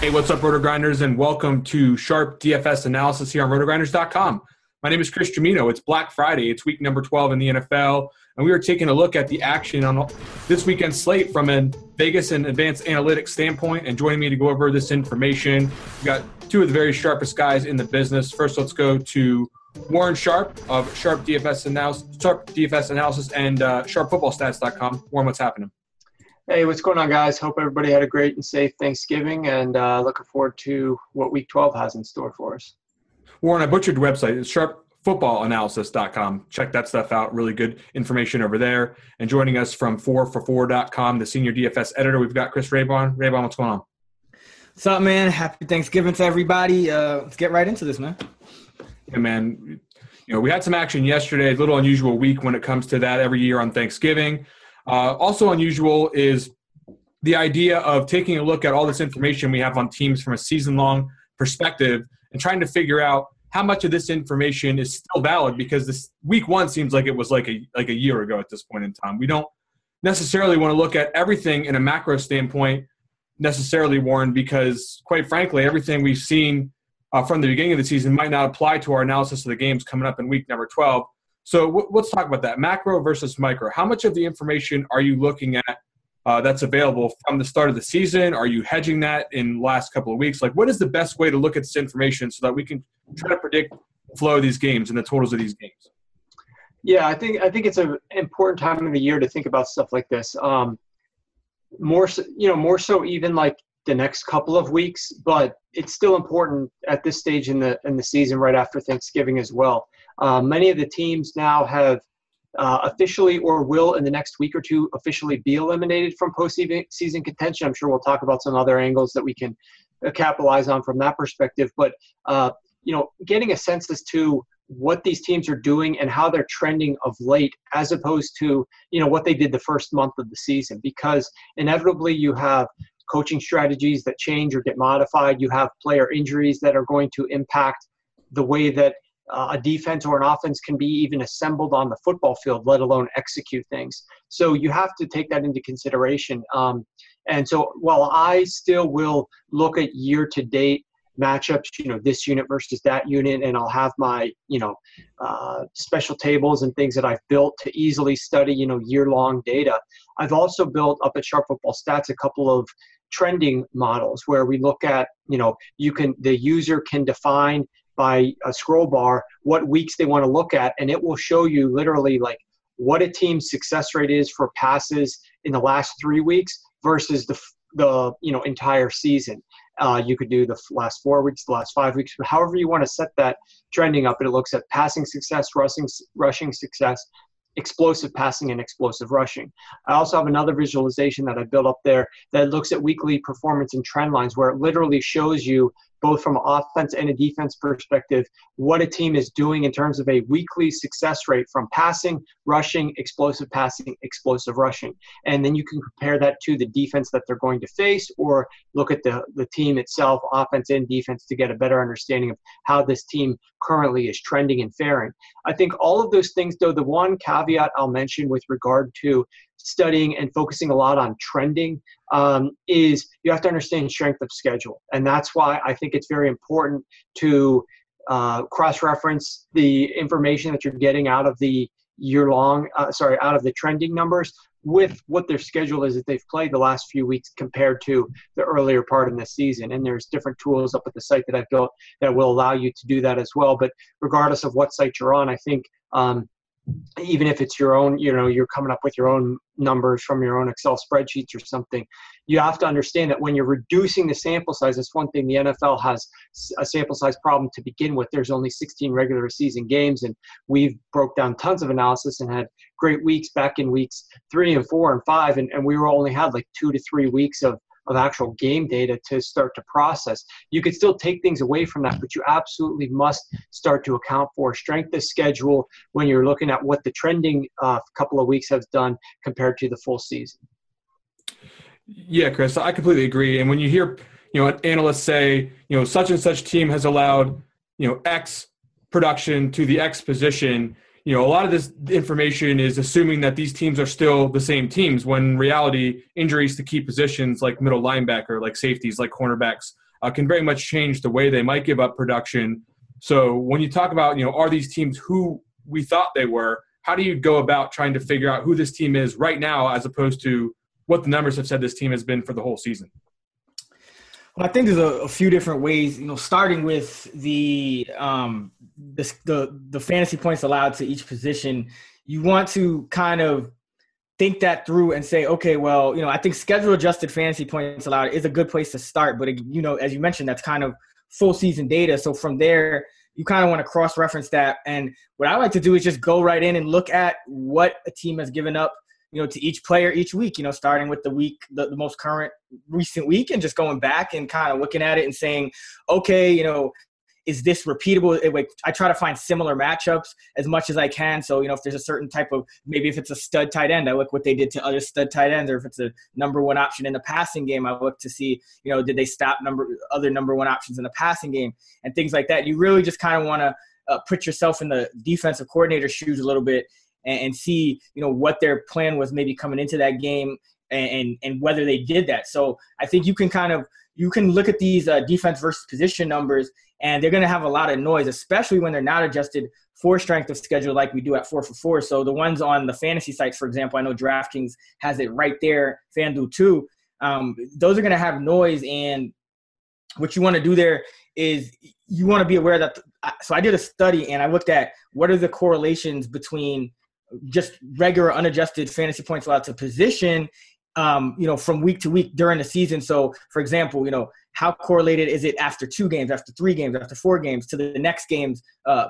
Hey, what's up, RotoGrinders, and welcome to Sharp DFS Analysis here on RotoGrinders.com. My name is Chris Cimino. It's Black Friday. It's week number 12 in the NFL, and we are taking a look at the action on this weekend's slate from a Vegas and advanced analytics standpoint. And joining me to go over this information, we've got two of the very sharpest guys in the business. First, let's go to Warren Sharp of Sharp DFS Analysis and SharpFootballStats.com. Warren, what's happening? Hey, what's going on, guys? Hope everybody had a great and safe Thanksgiving, and looking forward to what Week 12 has in store for us. Warren, I butchered the website. It's SharpFootballAnalysis.com. Check that stuff out. Really good information over there. And joining us from 4for4.com, the senior DFS editor, we've got Chris Raybon. Raybon, what's going on? What's up, man? Happy Thanksgiving to everybody. Let's get right into this, man. Yeah, man. You know, we had some action yesterday. A little unusual week when it comes to that every year on Thanksgiving. Also unusual is the idea of taking a look at all this information we have on teams from a season-long perspective and trying to figure out how much of this information is still valid, because this week one seems like it was like a year ago at this point in time. We don't necessarily want to look at everything in a macro standpoint necessarily, Warren, because quite frankly, everything we've seen from the beginning of the season might not apply to our analysis of the games coming up in week number 12. So let's talk about that, macro versus micro. How much of the information are you looking at that's available from the start of the season? Are you hedging that in the last couple of weeks? Like, what is the best way to look at this information so that we can try to predict the flow of these games and the totals of these games? Yeah, I think it's an important time of the year to think about stuff like this. More so even like the next couple of weeks, but it's still important at this stage in the season right after Thanksgiving as well. Many of the teams now have officially or will in the next week or two officially be eliminated from postseason contention. I'm sure we'll talk about some other angles that we can capitalize on from that perspective. But, getting a sense as to what these teams are doing and how they're trending of late as opposed to, what they did the first month of the season. Because inevitably you have coaching strategies that change or get modified. You have player injuries that are going to impact the way that a defense or an offense can be even assembled on the football field, let alone execute things. So you have to take that into consideration. And so while I still will look at year-to-date matchups, this unit versus that unit, and I'll have my, special tables and things that I've built to easily study, year-long data. I've also built up at Sharp Football Stats a couple of trending models where we look at, the user can define by a scroll bar what weeks they want to look at, and it will show you literally like what a team's success rate is for passes in the last 3 weeks versus the entire season. You could do the last 4 weeks, the last 5 weeks, but however you want to set that trending up. It looks at passing success, rushing success, explosive passing, and explosive rushing. I also have another visualization that I built up there that looks at weekly performance and trend lines, where it literally shows you both from an offense and a defense perspective, what a team is doing in terms of a weekly success rate from passing, rushing, explosive passing, explosive rushing. And then you can compare that to the defense that they're going to face, or look at the team itself, offense and defense, to get a better understanding of how this team currently is trending and faring. I think all of those things, though, the one caveat I'll mention with regard to studying and focusing a lot on trending is you have to understand strength of schedule. And that's why I think it's very important to cross-reference the information that you're getting out of the out of the trending numbers with what their schedule is that they've played the last few weeks compared to the earlier part in the season. And there's different tools up at the site that I've built that will allow you to do that as well. But regardless of what site you're on, I think even if it's your own, you're coming up with your own numbers from your own Excel spreadsheets or something, you have to understand that when you're reducing the sample size, it's one thing. The NFL has a sample size problem to begin with. There's only 16 regular season games, and we've broke down tons of analysis and had great weeks back in weeks 3 and 4 and 5, and we were only had like 2 to 3 weeks of actual game data to start to process. You could still take things away from that, but you absolutely must start to account for strength of schedule when you're looking at what the trending couple of weeks has done compared to the full season. Yeah, Chris, I completely agree. And when you hear, analysts say, such and such team has allowed, X production to the X position, a lot of this information is assuming that these teams are still the same teams, when in reality, injuries to key positions like middle linebacker, like safeties, like cornerbacks can very much change the way they might give up production. So when you talk about, are these teams who we thought they were, how do you go about trying to figure out who this team is right now as opposed to what the numbers have said this team has been for the whole season? Well, I think there's a few different ways, starting with the fantasy points allowed to each position. You want to kind of think that through and say, okay, well, I think schedule-adjusted fantasy points allowed is a good place to start. But, as you mentioned, that's kind of full-season data. So from there, you kind of want to cross-reference that. And what I like to do is just go right in and look at what a team has given up to each player each week, starting with the most current recent week, and just going back and kind of looking at it and saying, okay, is this repeatable? I try to find similar matchups as much as I can. So, if there's a certain type of, maybe if it's a stud tight end, I look what they did to other stud tight ends, or if it's a number one option in the passing game, I look to see, did they stop other number one options in the passing game and things like that. You really just kind of want to put yourself in the defensive coordinator's shoes a little bit and see, what their plan was maybe coming into that game and whether they did that. So I think you can look at these defense versus position numbers, and they're going to have a lot of noise, especially when they're not adjusted for strength of schedule like we do at 4for4. So the ones on the fantasy sites, for example, I know DraftKings has it right there, FanDuel too. Those are going to have noise, and what you want to do there is you want to be aware that so I did a study, and I looked at what are the correlations between just regular unadjusted fantasy points allowed to position, from week to week during the season. So for example, how correlated is it after 2 games, after 3 games, after 4 games to the next game's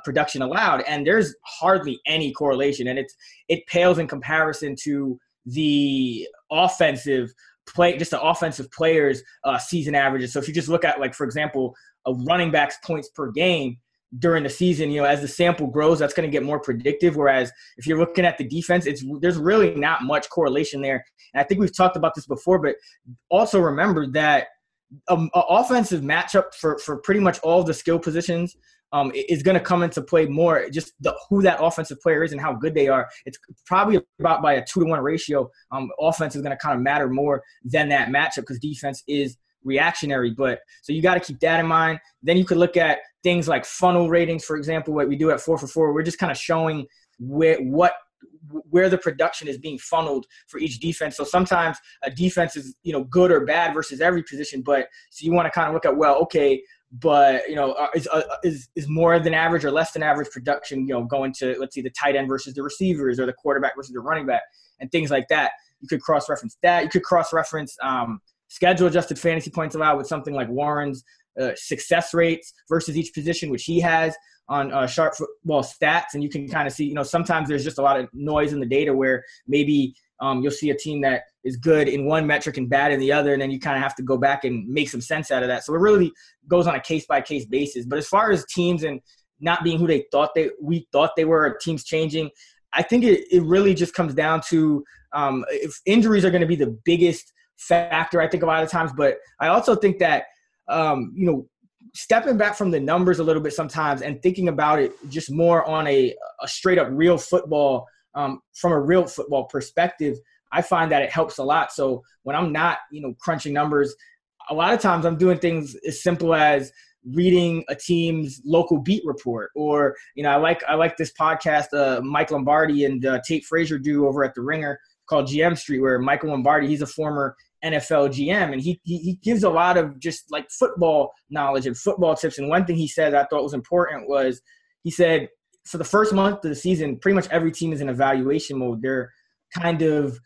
production allowed? And there's hardly any correlation, and it pales in comparison to the offensive play, just the offensive players' season averages. So if you just look at, like, for example, a running back's points per game during the season, as the sample grows, that's going to get more predictive. Whereas if you're looking at the defense, there's really not much correlation there. And I think we've talked about this before, but also remember that an offensive matchup for pretty much all the skill positions is going to come into play more. Just who that offensive player is and how good they are. It's probably about by a 2-to-1 ratio. Offense is going to kind of matter more than that matchup, because defense is reactionary. But so you got to keep that in mind. Then you could look at things like funnel ratings, for example, what we do at 4for4. We're just kind of showing where the production is being funneled for each defense. So sometimes a defense is, good or bad versus every position. But so you want to kind of look at, well, okay, but is more than average or less than average production, going to, let's see, the tight end versus the receivers, or the quarterback versus the running back, and things like that. You could cross-reference that. You could cross-reference schedule-adjusted fantasy points allowed with something like Warren's success rates versus each position, which he has on Sharp Football Stats. And you can kind of see, you know, sometimes there's just a lot of noise in the data where maybe you'll see a team that is good in one metric and bad in the other. And then you kind of have to go back and make some sense out of that. So it really goes on a case-by-case basis. But as far as teams and not being who they thought we thought they were, teams changing, I think it really just comes down to if injuries are going to be the biggest factor, I think, a lot of times. But I also think that, you know, stepping back from the numbers a little bit sometimes and thinking about it just more on a straight up real football, from a real football perspective, I find that it helps a lot. So when I'm not, you know, crunching numbers, a lot of times I'm doing things as simple as reading a team's local beat report, or, you know, I like this podcast Mike Lombardi and Tate Frazier do over at The Ringer called GM Street, where Michael Lombardi, he's a former NFL GM, and he gives a lot of just like football knowledge and football tips. And one thing he said I thought was important was, he said for the first month of the season, pretty much every team is in evaluation mode. They're kind of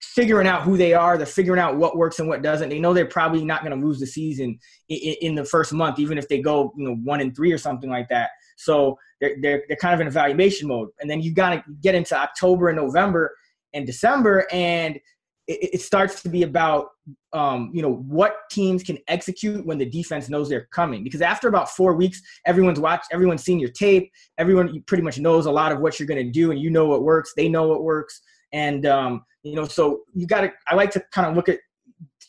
figuring out who they are. They're figuring out what works and what doesn't. They know they're probably not going to lose the season in the first month, even if they go, you know, 1-3 or something like that. So they're kind of in evaluation mode. And then you got to get into October and November and December, and it starts to be about, you know, what teams can execute when the defense knows they're coming. Because after about 4 weeks, everyone's seen your tape. Everyone pretty much knows a lot of what you're going to do, and you know what works. They know what works. And, you know, so you got to – I like to kind of look at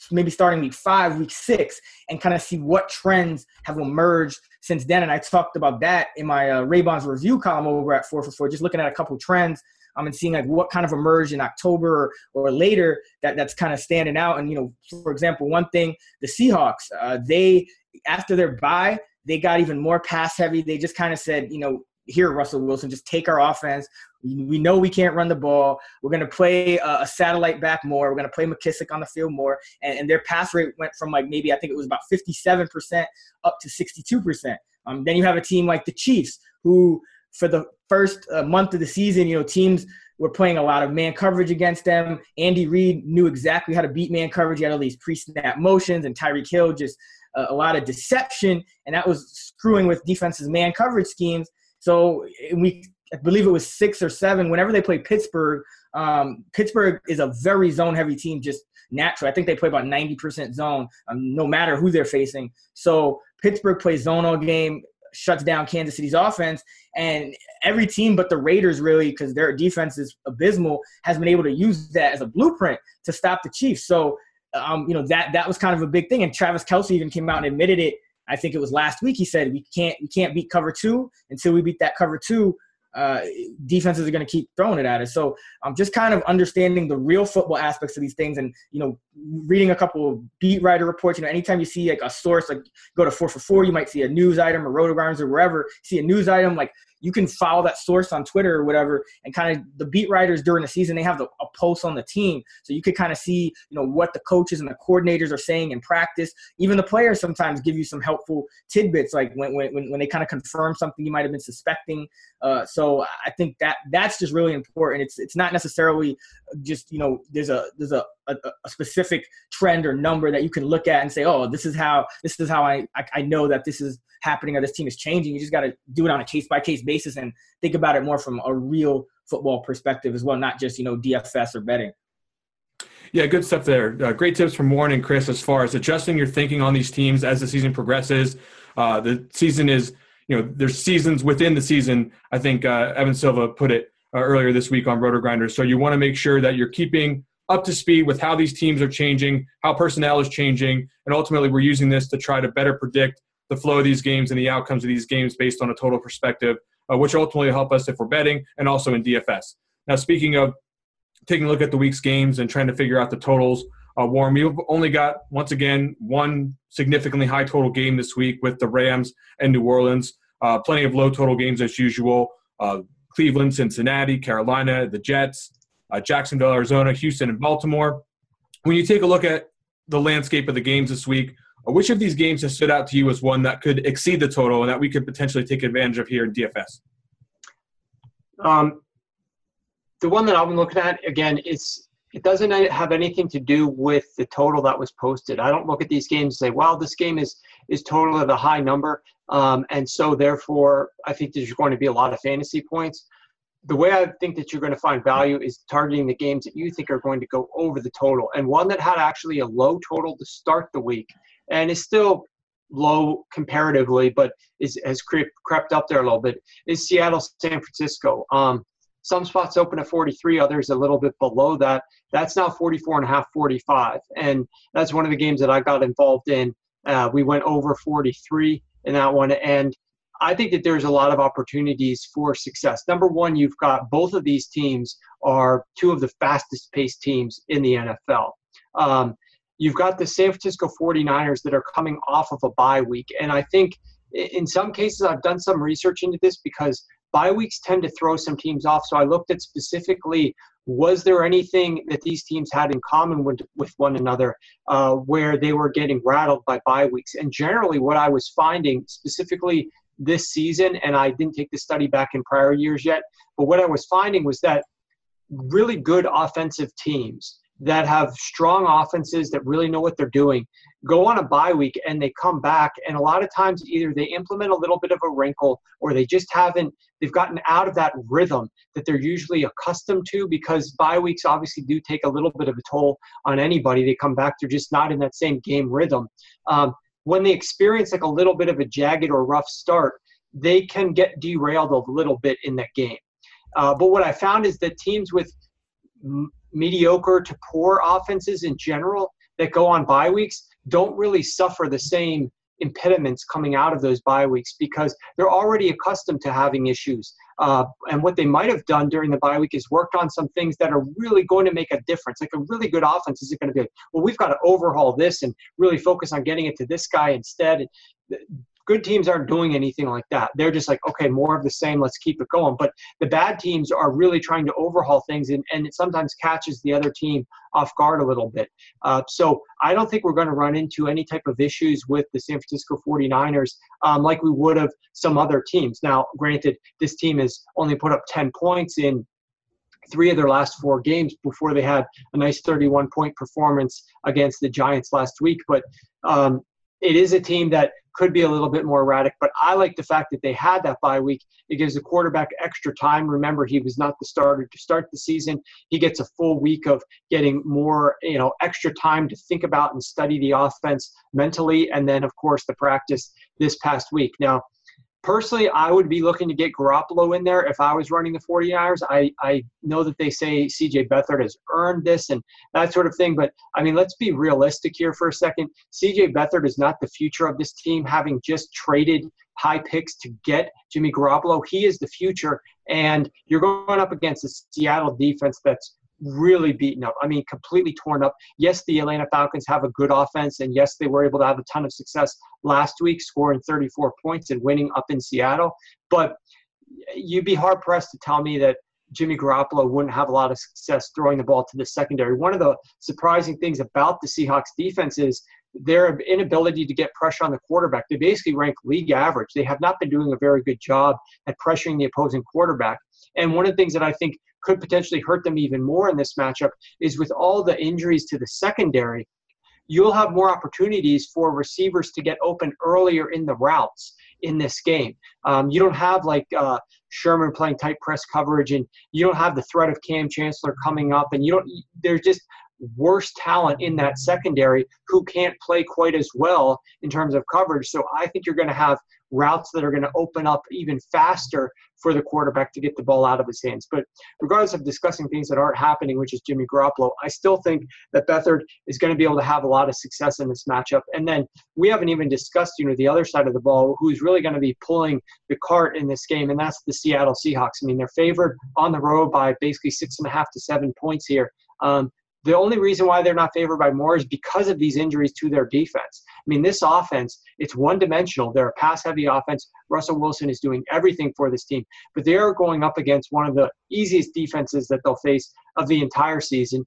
maybe starting week 5, week 6, and kind of see what trends have emerged since then. And I talked about that in my Raybon's review column over at 4for4, just looking at a couple trends and seeing like what kind of emerged in October or later that's kind of standing out. And, you know, for example, one thing, the Seahawks, they – after their bye, they got even more pass heavy. They just kind of said, you know, here, Russell Wilson, just take our offense. We know we can't run the ball. We're going to play a satellite back more. We're going to play McKissick on the field more. And their pass rate went from like maybe I think it was about 57% up to 62%. Then you have a team like the Chiefs, who for the first month of the season, you know, teams were playing a lot of man coverage against them. Andy Reid knew exactly how to beat man coverage. He had all these pre-snap motions, and Tyreek Hill just a lot of deception, and that was screwing with defenses' man coverage schemes. So I believe it was 6 or 7. Whenever they play Pittsburgh, Pittsburgh is a very zone-heavy team, just natural. I think they play about 90% zone, no matter who they're facing. So Pittsburgh plays zone all game, shuts down Kansas City's offense, and every team but the Raiders really, because their defense is abysmal, has been able to use that as a blueprint to stop the Chiefs. So, you know, that was kind of a big thing, and Travis Kelce even came out and admitted it. I think it was last week. He said, we can't beat cover 2 until we beat that cover 2. Defenses are going to keep throwing it at us. So I'm just kind of understanding the real football aspects of these things, and, you know, reading a couple of beat writer reports. You know, anytime you see like a source, like go to 4for4, you might see a news item or RotoGrinders or wherever, see a news item, like you can follow that source on Twitter or whatever, and kind of the beat writers during the season, they have a pulse on the team. So you could kind of see, you know, what the coaches and the coordinators are saying in practice. Even the players sometimes give you some helpful tidbits, like when they kind of confirm something you might have been suspecting. So I think that's just really important. It's not necessarily just, you know, there's a specific trend or number that you can look at and say, oh, this is how I know that this is happening or this team is changing. You just got to do it on a case-by-case basis and think about it more from a real football perspective as well, not just, you know, DFS or betting. Yeah, good stuff there. Great tips from Warren and Chris as far as adjusting your thinking on these teams as the season progresses. The season is, you know, there's seasons within the season. I think Evan Silva put it earlier this week on RotoGrinders. So you want to make sure that you're keeping up to speed with how these teams are changing, how personnel is changing, and ultimately we're using this to try to better predict the flow of these games and the outcomes of these games based on a total perspective, which ultimately help us if we're betting and also in DFS. Now, speaking of taking a look at the week's games and trying to figure out the totals, Warren, we've only got, once again, one significantly high total game this week with the Rams and New Orleans. Plenty of low total games as usual. Cleveland, Cincinnati, Carolina, the Jets, Jacksonville, Arizona, Houston, and Baltimore. When you take a look at the landscape of the games this week, which of these games has stood out to you as one that could exceed the total and that we could potentially take advantage of here in DFS? The one that I've been looking at, again, it's It doesn't have anything to do with the total that was posted. I don't look at these games and say, wow, this game is total at a high number. And so therefore, I think there's going to be a lot of fantasy points. The way I think that you're going to find value is targeting the games that you think are going to go over the total. And one that had actually a low total to start the week and is still low comparatively, but has crept up there a little bit, is Seattle, San Francisco. Some spots open at 43, others a little bit below that. That's now 44.5, 45. And that's one of the games that I got involved in. We went over 43 in that one. And I think that there's a lot of opportunities for success. Number one, you've got both of these teams are two of the fastest paced teams in the NFL. You've got the San Francisco 49ers that are coming off of a bye week. And I think in some cases, I've done some research into this because bye weeks tend to throw some teams off. So I looked at specifically, was there anything that these teams had in common with one another where they were getting rattled by bye weeks? And generally what I was finding specifically this season, and I didn't take the study back in prior years yet, but what I was finding was that really good offensive teams that have strong offenses that really know what they're doing go on a bye week and they come back, and a lot of times either they implement a little bit of a wrinkle or they just haven't, they've gotten out of that rhythm that they're usually accustomed to, because bye weeks obviously do take a little bit of a toll on anybody. They come back, they're just not in that same game rhythm. When they experience like a little bit of a jagged or rough start, they can get derailed a little bit in that game. But what I found is that teams with mediocre to poor offenses in general that go on bye weeks don't really suffer the same impediments coming out of those bye weeks because they're already accustomed to having issues. And what they might have done during the bye week is worked on some things that are really going to make a difference. Like a really good offense isn't going to be like, well, we've got to overhaul this and really focus on getting it to this guy instead. Good teams aren't doing anything like that. They're just like, okay, more of the same, let's keep it going. But the bad teams are really trying to overhaul things, and it sometimes catches the other team off guard a little bit. So I don't think we're going to run into any type of issues with the San Francisco 49ers like we would have some other teams. Now, granted, this team has only put up 10 points in 3 of their last 4 games before they had a nice 31-point performance against the Giants last week. But it is a team that could be a little bit more erratic, but I like the fact that they had that bye week. It gives the quarterback extra time. Remember, he was not the starter to start the season. He gets a full week of getting more, extra time to think about and study the offense mentally. And then, of course, the practice this past week. Now, personally, I would be looking to get Garoppolo in there if I was running the 49ers. I know that they say C.J. Beathard has earned this and that sort of thing, but, let's be realistic here for a second. C.J. Beathard is not the future of this team, having just traded high picks to get Jimmy Garoppolo. He is the future, and you're going up against a Seattle defense that's really beaten up. Completely torn up. Yes, the Atlanta Falcons have a good offense, and yes, they were able to have a ton of success last week, scoring 34 points and winning up in Seattle. But you'd be hard-pressed to tell me that Jimmy Garoppolo wouldn't have a lot of success throwing the ball to the secondary. One of the surprising things about the Seahawks defense is their inability to get pressure on the quarterback. They basically rank league average. They have not been doing a very good job at pressuring the opposing quarterback. And one of the things that I think could potentially hurt them even more in this matchup is with all the injuries to the secondary, you'll have more opportunities for receivers to get open earlier in the routes in this game. You don't have Sherman playing tight press coverage, and you don't have the threat of Cam Chancellor coming up, and there's just worse talent in that secondary who can't play quite as well in terms of coverage. So I think you're going to have routes that are going to open up even faster for the quarterback to get the ball out of his hands. But regardless of discussing things that aren't happening, which is Jimmy Garoppolo, I still think that Beathard is going to be able to have a lot of success in this matchup. And then we haven't even discussed, the other side of the ball, who's really going to be pulling the cart in this game, and that's the Seattle Seahawks. They're favored on the road by basically 6.5 to 7 points here. The only reason why they're not favored by more is because of these injuries to their defense. This offense, it's one-dimensional. They're a pass-heavy offense. Russell Wilson is doing everything for this team. But they are going up against one of the easiest defenses that they'll face of the entire season.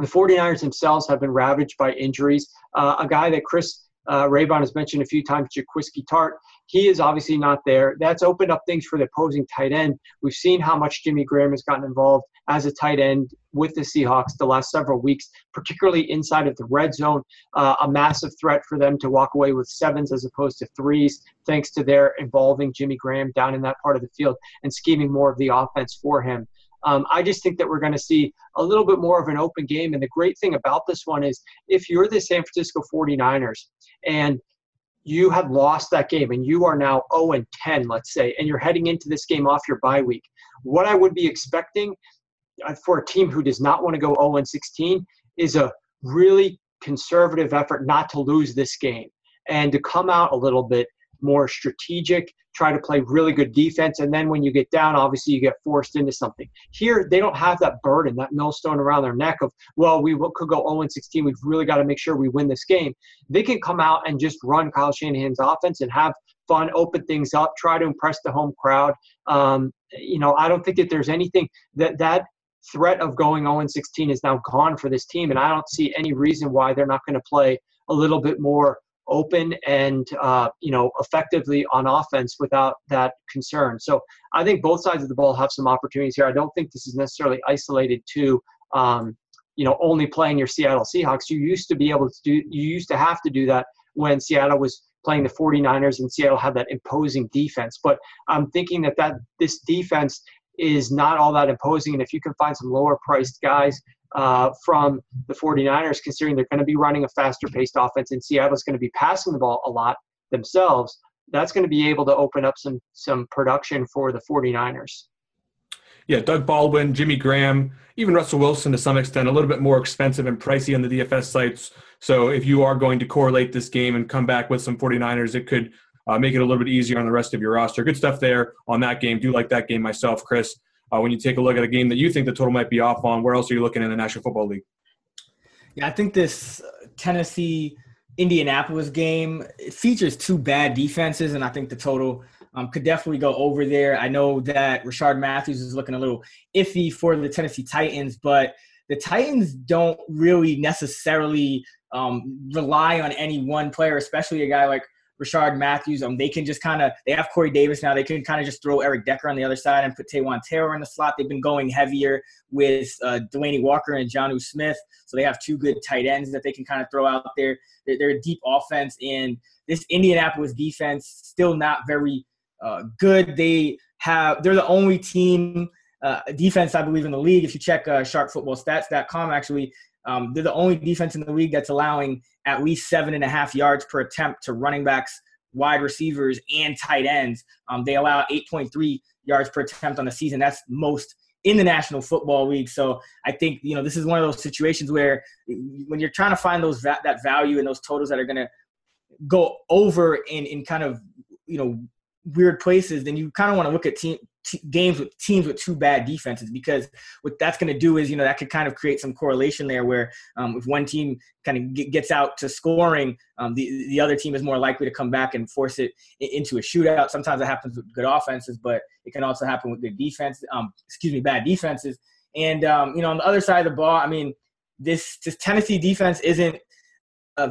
The 49ers themselves have been ravaged by injuries. A guy that Chris Raybon has mentioned a few times, Jaquiski Tart, he is obviously not there. That's opened up things for the opposing tight end. We've seen how much Jimmy Graham has gotten involved as a tight end with the Seahawks the last several weeks, particularly inside of the red zone, a massive threat for them to walk away with sevens as opposed to threes, thanks to their involving Jimmy Graham down in that part of the field and scheming more of the offense for him. I just think that we're going to see a little bit more of an open game. And the great thing about this one is if you're the San Francisco 49ers and you have lost that game and you are now 0-10, let's say, and you're heading into this game off your bye week, what I would be expecting for a team who does not want to go 0-16 is a really conservative effort not to lose this game and to come out a little bit more strategic, try to play really good defense, and then when you get down, obviously you get forced into something. Here, they don't have that burden, that millstone around their neck of, well, we could go 0-16, we've really got to make sure we win this game. They can come out and just run Kyle Shanahan's offense and have fun, open things up, try to impress the home crowd. I don't think that there's anything that threat of going 0-16 is now gone for this team, and I don't see any reason why they're not going to play a little bit more open and, effectively on offense without that concern. So I think both sides of the ball have some opportunities here. I don't think this is necessarily isolated to, only playing your Seattle Seahawks. You used to have to do that when Seattle was playing the 49ers and Seattle had that imposing defense. But I'm thinking that this defense is not all that imposing. And if you can find some lower priced guys from the 49ers, considering they're going to be running a faster-paced offense and Seattle's going to be passing the ball a lot themselves, that's going to be able to open up some production for the 49ers. Yeah, Doug Baldwin, Jimmy Graham, even Russell Wilson to some extent, a little bit more expensive and pricey on the DFS sites. So if you are going to correlate this game and come back with some 49ers, it could make it a little bit easier on the rest of your roster. Good stuff there on that game. Do like that game myself, Chris. When you take a look at a game that you think the total might be off on, where else are you looking in the National Football League? Yeah, I think this Tennessee-Indianapolis game, it features two bad defenses, and I think the total could definitely go over there. I know that Rashard Matthews is looking a little iffy for the Tennessee Titans, but the Titans don't really necessarily rely on any one player, especially a guy like Rashard Matthews. They can just they have Corey Davis now. They can kind of just throw Eric Decker on the other side and put Taywan Taylor in the slot. They've been going heavier with Delanie Walker and Jonnu Smith. So they have two good tight ends that they can kind of throw out there. They're a deep offense, and this Indianapolis defense still not very good. They're the only team defense, I believe, in the league. If you check SharpFootballStats.com, actually, they're the only defense in the league that's allowing at least 7.5 yards per attempt to running backs, wide receivers, and tight ends. They allow 8.3 yards per attempt on the season. That's most in the National Football League. So I think, this is one of those situations where when you're trying to find those that value and those totals that are going to go over in kind of, weird places, then you kind of want to look at games with teams with two bad defenses, because what that's going to do is, that could kind of create some correlation there where if one team kind of gets out to scoring, the other team is more likely to come back and force it into a shootout. Sometimes it happens with good offenses, but it can also happen with good defense. Bad defenses. And on the other side of the ball, I mean, this Tennessee defense isn't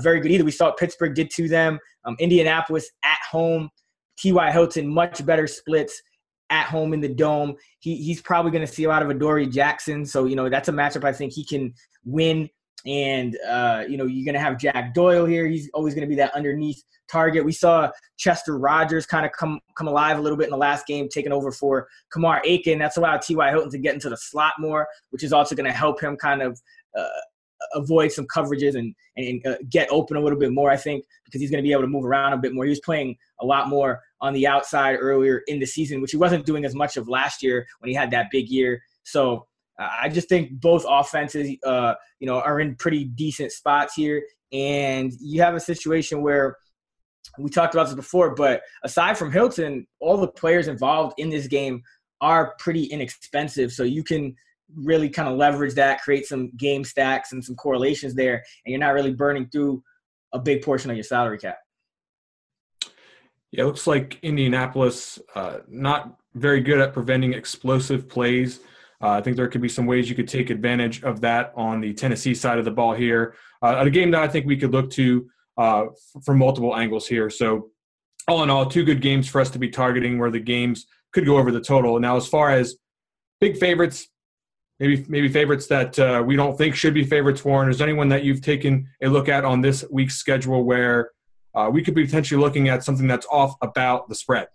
very good either. We saw what Pittsburgh did to them. Indianapolis at home, T.Y. Hilton much better splits at home in the dome. He's probably going to see a lot of Adoree Jackson. So, that's a matchup I think he can win. And, you're going to have Jack Doyle here. He's always going to be that underneath target. We saw Chester Rogers kind of come alive a little bit in the last game, taking over for Kamar Aiken. That's allowed T.Y. Hilton to get into the slot more, which is also going to help him kind of avoid some coverages and get open a little bit more, I think, because he's going to be able to move around a bit more. He was playing a lot more on the outside earlier in the season, which he wasn't doing as much of last year when he had that big year. So I just think both offenses, are in pretty decent spots here. And you have a situation where we talked about this before, but aside from Hilton, all the players involved in this game are pretty inexpensive. So you can really kind of leverage that, create some game stacks and some correlations there, and you're not really burning through a big portion of your salary cap. Yeah, it looks like Indianapolis not very good at preventing explosive plays. I think there could be some ways you could take advantage of that on the Tennessee side of the ball here. A game that I think we could look to from multiple angles here. So all in all, two good games for us to be targeting where the games could go over the total. Now, as far as big favorites, maybe favorites that we don't think should be favorites, Warren? Is there anyone that you've taken a look at on this week's schedule where we could be potentially looking at something that's off about the spread?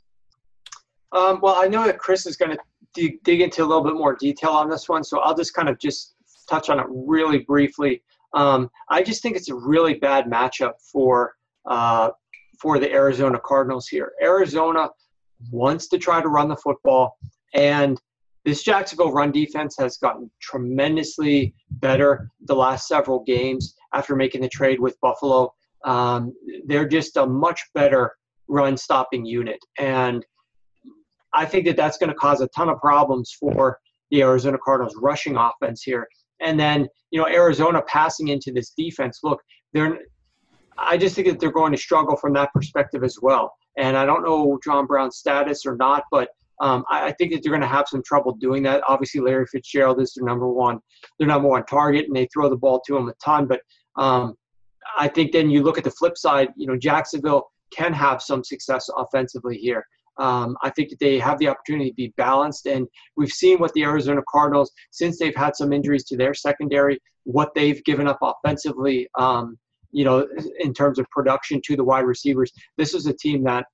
Well, I know that Chris is going to dig into a little bit more detail on this one, so I'll just kind of just touch on it really briefly. I just think it's a really bad matchup for the Arizona Cardinals here. Arizona wants to try to run the football, and this Jacksonville run defense has gotten tremendously better the last several games after making the trade with Buffalo. They're just a much better run-stopping unit, and I think that that's going to cause a ton of problems for the Arizona Cardinals rushing offense here. And then, you know, Arizona passing into this defense. Look, I just think that they're going to struggle from that perspective as well. And I don't know John Brown's status or not, but I think that they're going to have some trouble doing that. Obviously, Larry Fitzgerald is their number one target, and they throw the ball to him a ton. But I think then you look at the flip side, you know, Jacksonville can have some success offensively here. I think that they have the opportunity to be balanced, and we've seen what the Arizona Cardinals, since they've had some injuries to their secondary, what they've given up offensively, you know, in terms of production to the wide receivers. This was a team that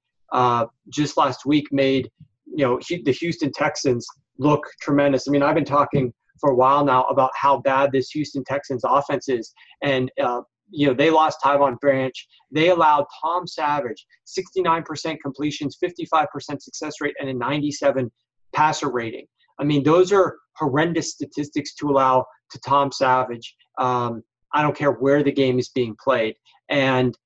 just last week made, you know, the Houston Texans look tremendous. I mean, I've been talking for a while now about how bad this Houston Texans offense is, and you know, they lost Tyvon Branch. They allowed Tom Savage 69% completions, 55% success rate, and a 97 passer rating. I mean, those are horrendous statistics to allow to Tom Savage. I don't care where the game is being played. And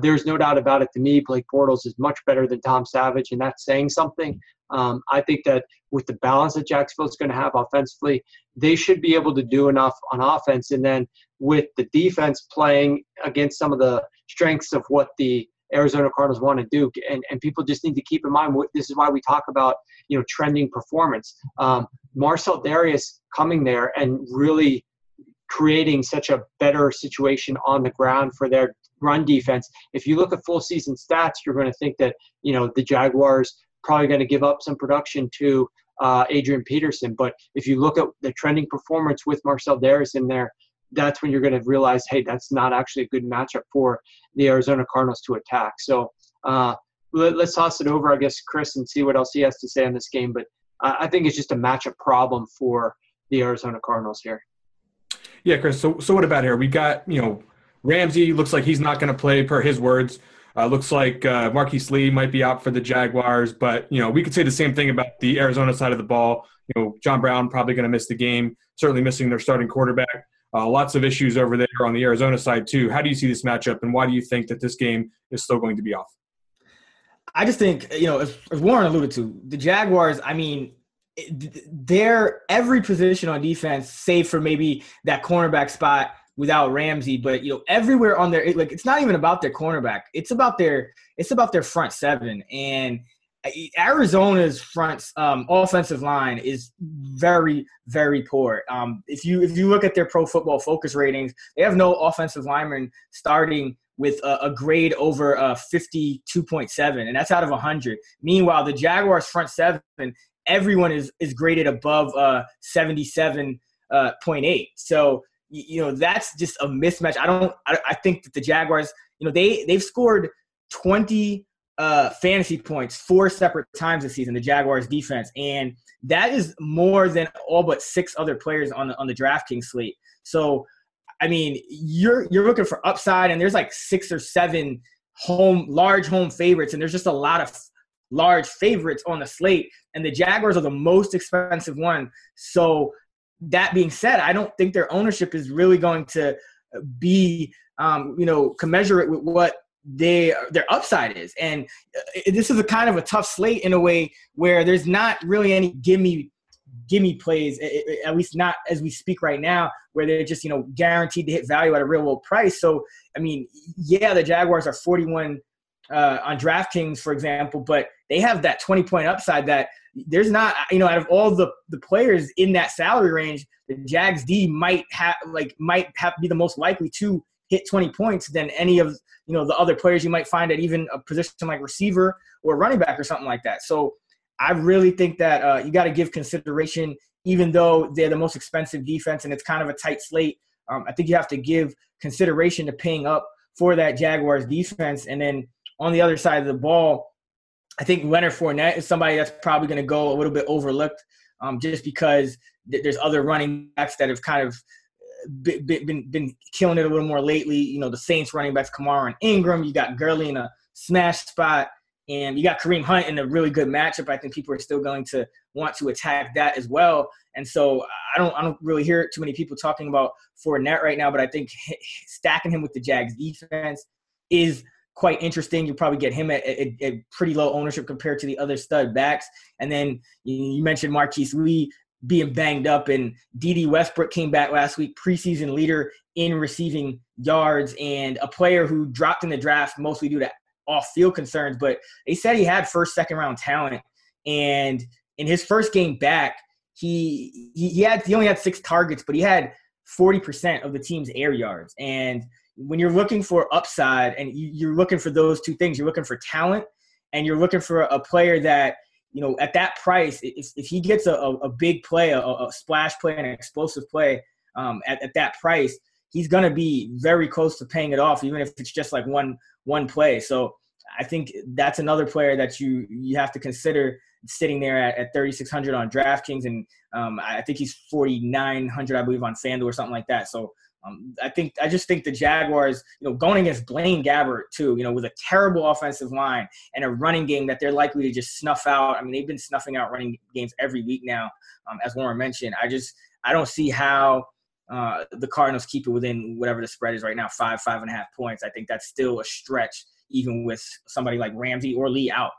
there's no doubt about it, to me, Blake Bortles is much better than Tom Savage, and that's saying something. I think that with the balance that Jacksonville's going to have offensively, they should be able to do enough on offense. And then with the defense playing against some of the strengths of what the Arizona Cardinals want to do, and people just need to keep in mind, this is why we talk about, you know, trending performance. Marcell Darius coming there and really creating such a better situation on the ground for their run defense. If you look at full season stats, you're going to think that, you know, the Jaguars probably going to give up some production to Adrian Peterson. But if you look at the trending performance with Marcell Darius in there, that's when you're going to realize, hey, that's not actually a good matchup for the Arizona Cardinals to attack. So let's toss it over, I guess, Chris, and see what else he has to say on this game. But I think it's just a matchup problem for the Arizona Cardinals here. Yeah, Chris, so what about here? We got, you know, Ramsey looks like he's not going to play per his words. Looks like Marquise Lee might be out for the Jaguars, but, you know, we could say the same thing about the Arizona side of the ball. You know, John Brown probably going to miss the game, certainly missing their starting quarterback. Lots of issues over there on the Arizona side too. How do you see this matchup, and why do you think that this game is still going to be off? I just think, you know, as Warren alluded to, the Jaguars, I mean, they're every position on defense, save for maybe that cornerback spot, without Ramsey, but, you know, everywhere on their, like, it's not even about their cornerback. It's about their front seven. And Arizona's front offensive line is very, very poor. If you look at their Pro Football Focus ratings, they have no offensive lineman starting with a grade over 52.7, and that's out of 100. Meanwhile, the Jaguars front seven, everyone is graded above 77.8. So, you know, that's just a mismatch. I think that the Jaguars, you know, they've scored 20 fantasy points 4 separate times this season, the Jaguars defense. And that is more than all but 6 other players on the DraftKings slate. So, I mean, you're looking for upside, and there's like 6 or 7 large home favorites. And there's just a lot of large favorites on the slate. And the Jaguars are the most expensive one. So, that being said, I don't think their ownership is really going to be, you know, commensurate with what their upside is. And this is a kind of a tough slate in a way where there's not really any gimme plays, at least not as we speak right now, where they're just, you know, guaranteed to hit value at a real low price. So, I mean, yeah, the Jaguars are 41 on DraftKings, for example, but they have that 20-point upside that there's not, you know, out of all the players in that salary range, the Jags D might have be the most likely to hit 20 points than any of, you know, the other players you might find at even a position like receiver or running back or something like that. So I really think that you got to give consideration even though they're the most expensive defense and it's kind of a tight slate. I think you have to give consideration to paying up for that Jaguars defense. And then on the other side of the ball, I think Leonard Fournette is somebody that's probably going to go a little bit overlooked just because there's other running backs that have kind of been killing it a little more lately. You know, the Saints running backs, Kamara and Ingram. You got Gurley in a smash spot. And you got Kareem Hunt in a really good matchup. I think people are still going to want to attack that as well. And so I don't really hear too many people talking about Fournette right now, but I think stacking him with the Jags defense is quite interesting. You probably get him at pretty low ownership compared to the other stud backs. And then you mentioned Marquise Lee being banged up, and D.D. Westbrook came back last week, preseason leader in receiving yards, and a player who dropped in the draft mostly due to off-field concerns, but they said he had first, second-round talent. And in his first game back, he only had 6 targets, but he had 40% of the team's air yards. And when you're looking for upside and you're looking for those two things, you're looking for talent and you're looking for a player that, you know, at that price, if he gets a big play, a splash play, an explosive play at that price, he's going to be very close to paying it off, even if it's just like one play. So I think that's another player that you have to consider sitting there at 3,600 on DraftKings. And I think he's 4,900, I believe, on FanDuel or something like that. So I just think the Jaguars, you know, going against Blaine Gabbert too, you know, with a terrible offensive line and a running game that they're likely to just snuff out. I mean, they've been snuffing out running games every week now, as Warren mentioned. I don't see how the Cardinals keep it within whatever the spread is right now, 5.5 points. I think that's still a stretch, even with somebody like Ramsey or Lee out.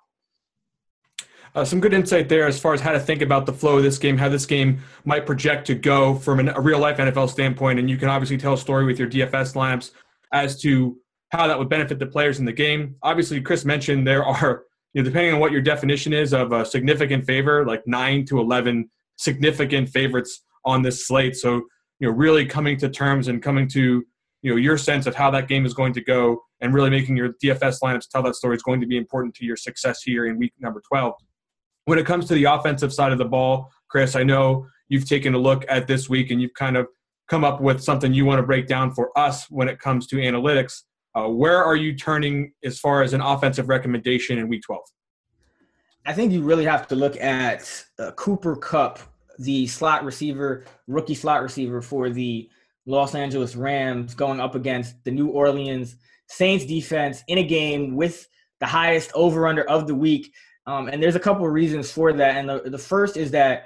Some good insight there as far as how to think about the flow of this game, how this game might project to go from a real-life NFL standpoint. And you can obviously tell a story with your DFS lineups as to how that would benefit the players in the game. Obviously, Chris mentioned there are, you know, depending on what your definition is of a significant favor, like 9 to 11 significant favorites on this slate. So, you know, really coming to terms and coming to, you know, your sense of how that game is going to go and really making your DFS lineups tell that story is going to be important to your success here in week number 12. When it comes to the offensive side of the ball, Chris, I know you've taken a look at this week and you've kind of come up with something you want to break down for us when it comes to analytics. Where are you turning as far as an offensive recommendation in week 12? I think you really have to look at Cooper Kupp, the slot receiver, rookie slot receiver for the Los Angeles Rams, going up against the New Orleans Saints defense in a game with the highest over-under of the week. And there's a couple of reasons for that. And the first is that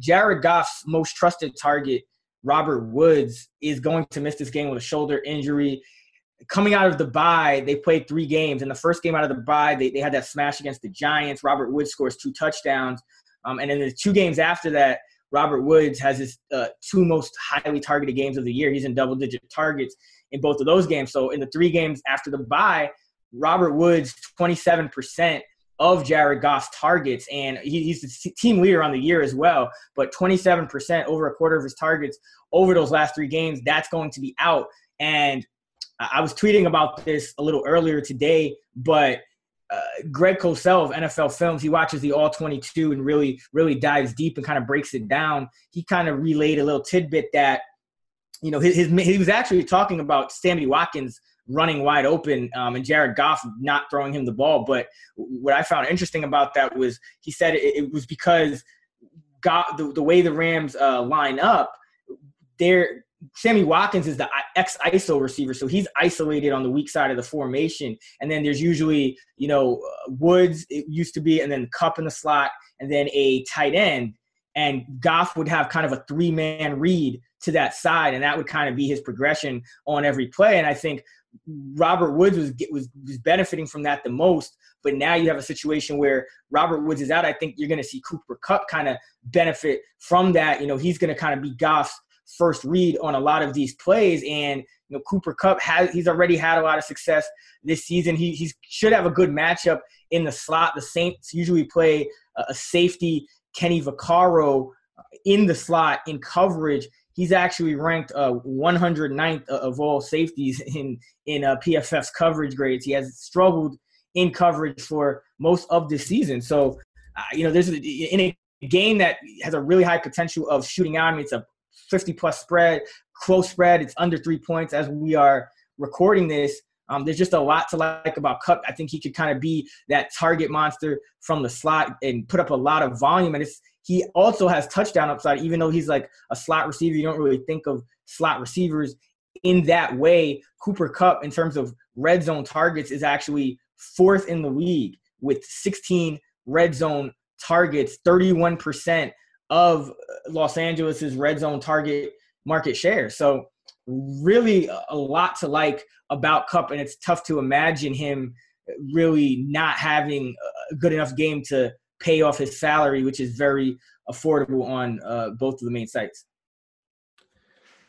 Jared Goff's most trusted target, Robert Woods, is going to miss this game with a shoulder injury. Coming out of the bye, they played 3 games. In the first game out of the bye, they had that smash against the Giants. Robert Woods scores 2 touchdowns. And then the 2 games after that, Robert Woods has his 2 most highly targeted games of the year. He's in double-digit targets in both of those games. So in the 3 games after the bye, Robert Woods, 27% of Jared Goff's targets, and he's the team leader on the year as well, but 27%, over a quarter of his targets over those last 3 games, that's going to be out. And I was tweeting about this a little earlier today, but Greg Cosell of NFL Films, he watches the All 22 and really, really dives deep and kind of breaks it down. He kind of relayed a little tidbit that, you know, he was actually talking about Sammy Watkins running wide open and Jared Goff not throwing him the ball. But what I found interesting about that was he said it was because Goff, the way the Rams line up, Sammy Watkins is the ex-ISO receiver, so he's isolated on the weak side of the formation. And then there's usually, you know, Woods, it used to be, and then Kupp in the slot, and then a tight end. And Goff would have kind of a 3-man read to that side, and that would kind of be his progression on every play. And I think Robert Woods was benefiting from that the most. But now you have a situation where Robert Woods is out. I think you're going to see Cooper Kupp kind of benefit from that. You know, he's going to kind of be Goff's first read on a lot of these plays. And, you know, Cooper Kupp he's already had a lot of success this season. He should have a good matchup in the slot. The Saints usually play a safety, Kenny Vaccaro, in the slot in coverage. He's actually ranked 109th of all safeties in PFF's coverage grades. He has struggled in coverage for most of this season. So, you know, there's in a game that has a really high potential of shooting out. I mean, it's a 50-plus spread, close spread. It's under 3 points as we are recording this. There's just a lot to like about Cup. I think he could kind of be that target monster from the slot and put up a lot of volume. And he also has touchdown upside, even though he's like a slot receiver. You don't really think of slot receivers in that way. Cooper Kupp, in terms of red zone targets, is actually fourth in the league with 16 red zone targets, 31% of Los Angeles's red zone target market share. So really a lot to like about Kupp, and it's tough to imagine him really not having a good enough game to pay off his salary, which is very affordable on both of the main sites.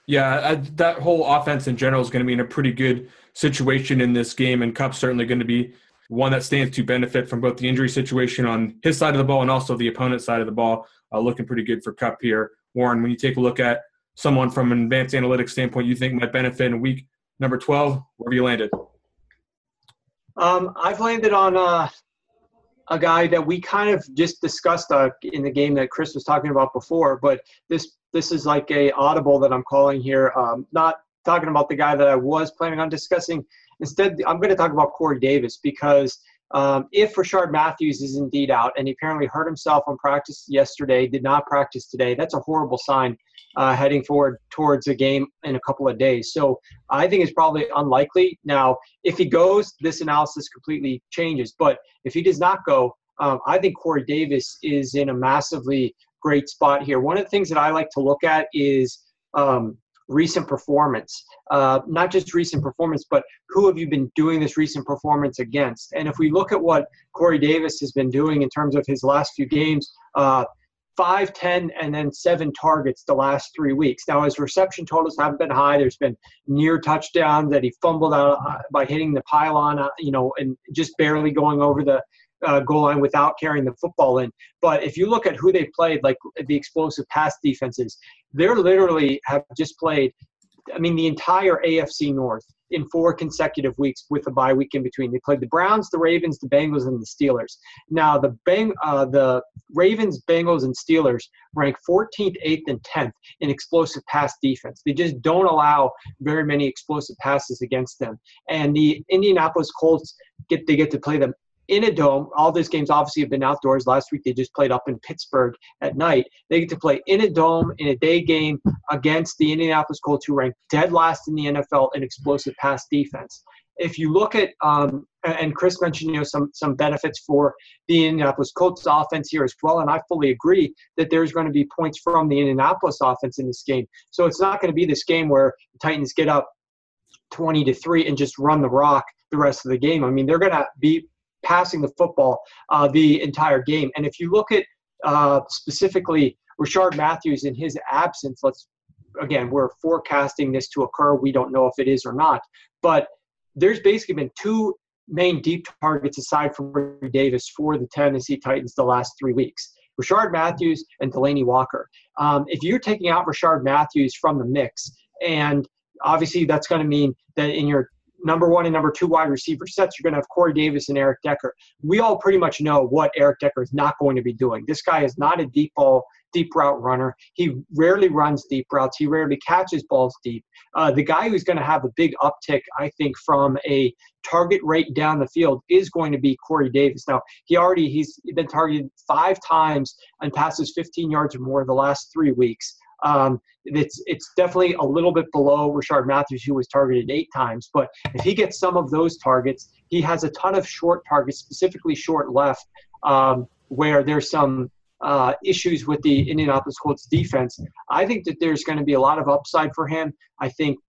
Yeah, that whole offense in general is going to be in a pretty good situation in this game, and Kupp's certainly going to be one that stands to benefit from both the injury situation on his side of the ball and also the opponent's side of the ball. Looking pretty good for Kupp here. Warren, when you take a look at someone from an advanced analytics standpoint you think might benefit in week number 12, where have you landed? I've landed on a guy that we kind of just discussed in the game that Chris was talking about before, but this is like a audible that I'm calling here. Not talking about the guy that I was planning on discussing. Instead, I'm going to talk about Corey Davis, because if Rashard Matthews is indeed out, and he apparently hurt himself on practice yesterday, did not practice today, that's a horrible sign heading forward towards a game in a couple of days. So I think it's probably unlikely. Now, if he goes, this analysis completely changes. But if he does not go, I think Corey Davis is in a massively great spot here. One of the things that I like to look at is recent performance. Not just recent performance, but who have you been doing this recent performance against? And if we look at what Corey Davis has been doing in terms of his last few games, 5, 10, and then 7 targets the last 3 weeks. Now, his reception totals haven't been high. There's been near touchdowns that he fumbled out by hitting the pylon, and just barely going over the goal line without carrying the football in. But if you look at who they played, like the explosive pass defenses, they're literally have just played, I mean, the entire AFC North in 4 consecutive weeks with a bye week in between. They played the Browns, the Ravens, the Bengals, and the Steelers. Now, the Ravens, Bengals, and Steelers rank 14th, 8th, and 10th in explosive pass defense. They just don't allow very many explosive passes against them. And the Indianapolis Colts, they get to play them in a dome. All those games obviously have been outdoors. Last week they just played up in Pittsburgh at night. They get to play in a dome in a day game against the Indianapolis Colts, who rank dead last in the NFL in explosive pass defense. If you look at and Chris mentioned, some benefits for the Indianapolis Colts offense here as well, and I fully agree that there's going to be points from the Indianapolis offense in this game. So it's not going to be this game where the Titans get up 20-3 and just run the rock the rest of the game. I mean, they're going to be passing the football the entire game. And if you look at specifically Rashard Matthews in his absence, we're forecasting this to occur. We don't know if it is or not. But there's basically been 2 main deep targets aside from Corey Davis for the Tennessee Titans the last 3 weeks. Rashard Matthews and Delanie Walker. If you're taking out Rashard Matthews from the mix, and obviously that's going to mean that in your number 1 and number 2 wide receiver sets, you're going to have Corey Davis and Eric Decker. We all pretty much know what Eric Decker is not going to be doing. This guy is not a deep route runner. He rarely runs deep routes. He rarely catches balls deep. The guy who's going to have a big uptick, I think, from a target rate down the field is going to be Corey Davis. Now, he's been targeted 5 times and passes 15 yards or more in the last 3 weeks. It's definitely a little bit below Rashard Matthews, who was targeted 8 times. But if he gets some of those targets, he has a ton of short targets, specifically short left, where there's some issues with the Indianapolis Colts defense. I think that there's going to be a lot of upside for him. I think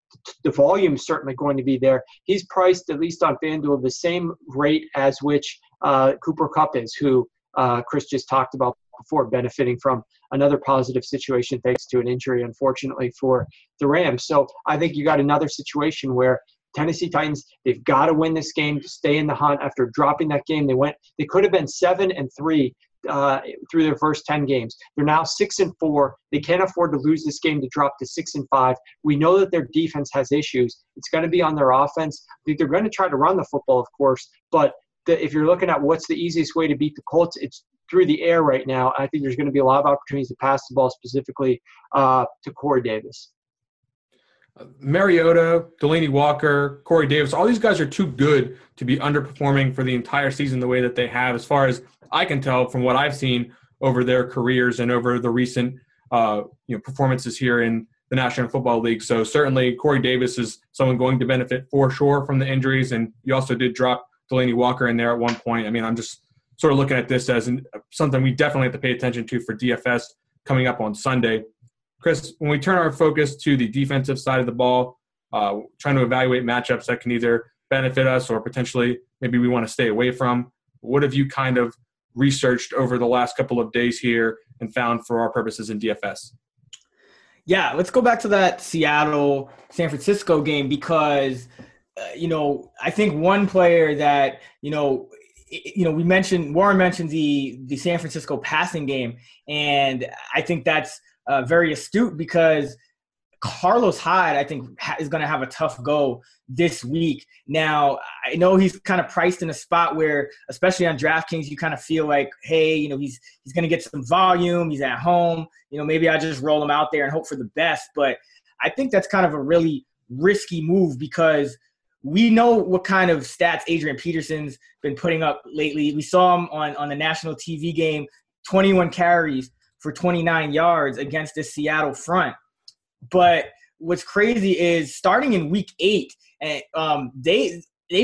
the volume is certainly going to be there. He's priced, at least on FanDuel, the same rate as which Cooper Kupp is, who Chris just talked about before, benefiting from another positive situation thanks to an injury, unfortunately, for the Rams. So I think you got another situation where Tennessee Titans, they've got to win this game to stay in the hunt. After dropping that game, they could have been 7-3 through their first 10 games. They're now 6-4. They can't afford to lose this game to drop to 6-5. We know that their defense has issues. It's going to be on their offense. I think they're going to try to run the football, of course, but if you're looking at what's the easiest way to beat the Colts, it's through the air right now. I think there's going to be a lot of opportunities to pass the ball specifically to Corey Davis. Mariota, Delaney Walker, Corey Davis, all these guys are too good to be underperforming for the entire season the way that they have, as far as I can tell from what I've seen over their careers and over the recent performances here in the National Football League. So certainly Corey Davis is someone going to benefit for sure from the injuries, and you also did drop Delaney Walker in there at one point. I mean, I'm just sort of looking at this as something we definitely have to pay attention to for DFS coming up on Sunday. Chris, when we turn our focus to the defensive side of the ball, trying to evaluate matchups that can either benefit us or potentially maybe we want to stay away from, what have you kind of researched over the last couple of days here and found for our purposes in DFS? Yeah, let's go back to that Seattle-San Francisco game because, I think one player that, we mentioned, Warren mentioned the San Francisco passing game, and I think that's very astute because Carlos Hyde, I think, is going to have a tough go this week. Now, I know he's kind of priced in a spot where, especially on DraftKings, you kind of feel like, hey, he's going to get some volume. He's at home. Maybe I just roll him out there and hope for the best. But I think that's kind of a really risky move because we know what kind of stats Adrian Peterson's been putting up lately. We saw him on the national TV game, 21 carries for 29 yards against the Seattle front. But what's crazy is starting in week 8, and they've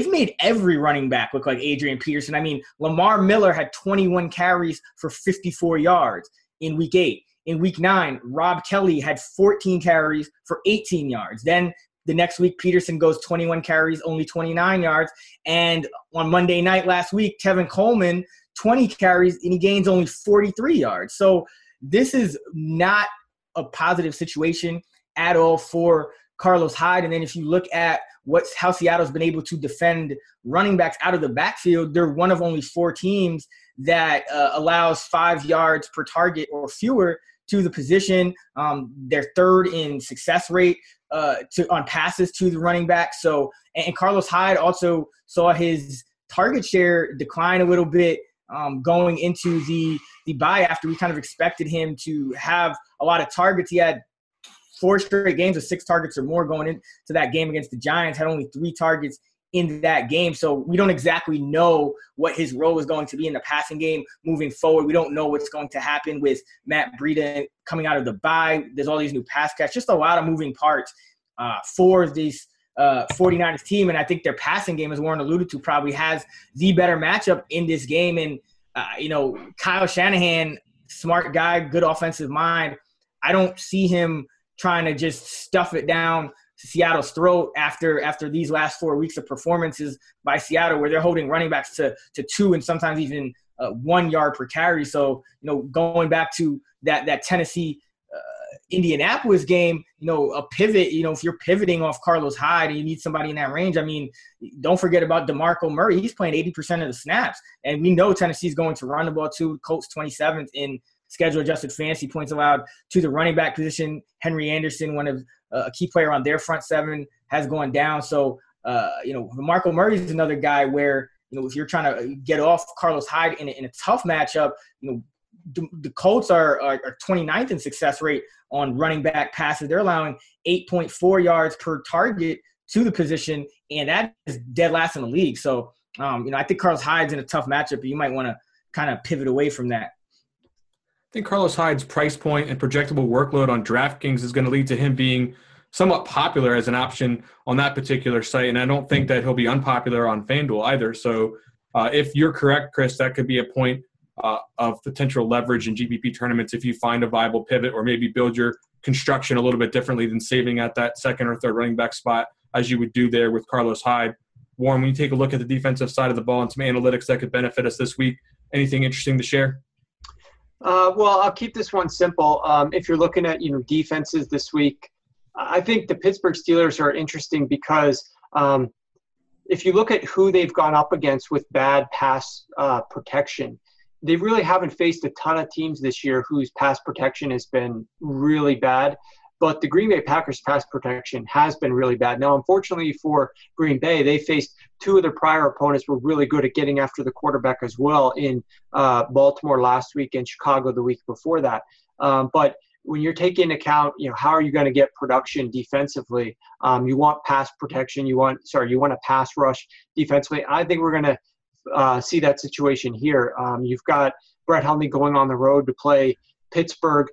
made every running back look like Adrian Peterson. I mean, Lamar Miller had 21 carries for 54 yards in week 8. In week 9, Rob Kelly had 14 carries for 18 yards. Then the next week, Peterson goes 21 carries, only 29 yards. And on Monday night last week, Tevin Coleman, 20 carries, and he gains only 43 yards. So this is not a positive situation at all for Carlos Hyde. And then if you look at how Seattle's been able to defend running backs out of the backfield, they're one of only 4 teams that allows 5 yards per target or fewer to the position. They're third in success rate on passes to the running back. So, and Carlos Hyde also saw his target share decline a little bit going into the bye after we kind of expected him to have a lot of targets. He had 4 straight games with 6 targets or more going into that game against the Giants, had only 3 targets in that game. So we don't exactly know what his role is going to be in the passing game moving forward. We don't know what's going to happen with Matt Breida coming out of the bye. There's all these new pass catch, just a lot of moving parts for these 49ers team, and I think their passing game, as Warren alluded to, probably has the better matchup in this game. And Kyle Shanahan, smart guy, good offensive mind, I don't see him trying to just stuff it down Seattle's throat after these last 4 weeks of performances by Seattle where they're holding running backs to 2 and sometimes even 1 yard per carry. So going back to that Tennessee Indianapolis game, a pivot, if you're pivoting off Carlos Hyde and you need somebody in that range, I mean, don't forget about DeMarco Murray. He's playing 80% of the snaps, and we know Tennessee's going to run the ball too. Colts 27th in schedule-adjusted fantasy points allowed to the running back position. Henry Anderson, one of a key player on their front 7, has gone down. So, DeMarco Murray is another guy where, if you're trying to get off Carlos Hyde in a tough matchup, the Colts are 29th in success rate on running back passes. They're allowing 8.4 yards per target to the position, and that is dead last in the league. So, I think Carlos Hyde's in a tough matchup, but you might want to kind of pivot away from that. I think Carlos Hyde's price point and projectable workload on DraftKings is going to lead to him being somewhat popular as an option on that particular site, and I don't think that he'll be unpopular on FanDuel either. So if you're correct, Chris, that could be a point of potential leverage in GPP tournaments if you find a viable pivot or maybe build your construction a little bit differently than saving at that second or third running back spot as you would do there with Carlos Hyde. Warren, when you take a look at the defensive side of the ball and some analytics that could benefit us this week, anything interesting to share? Well, I'll keep this one simple. If you're looking at defenses this week, I think the Pittsburgh Steelers are interesting because if you look at who they've gone up against with bad pass protection, they really haven't faced a ton of teams this year whose pass protection has been really bad. But the Green Bay Packers pass protection has been really bad. Now, unfortunately for Green Bay, they faced two of their prior opponents were really good at getting after the quarterback as well in Baltimore last week and Chicago the week before that. But when you're taking into account, you know, how are you going to get production defensively? You want pass protection. You want a pass rush defensively. I think we're going to see that situation here. You've got Brett Hundley going on the road to play Pittsburgh.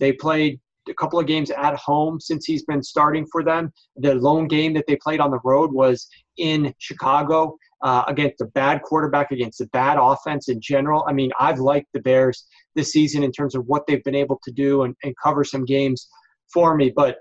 They played a couple of games at home since he's been starting for them. The lone game that they played on the road was in Chicago against a bad quarterback, against a bad offense in general. I mean, I've liked the Bears this season in terms of what they've been able to do and cover some games for me. But,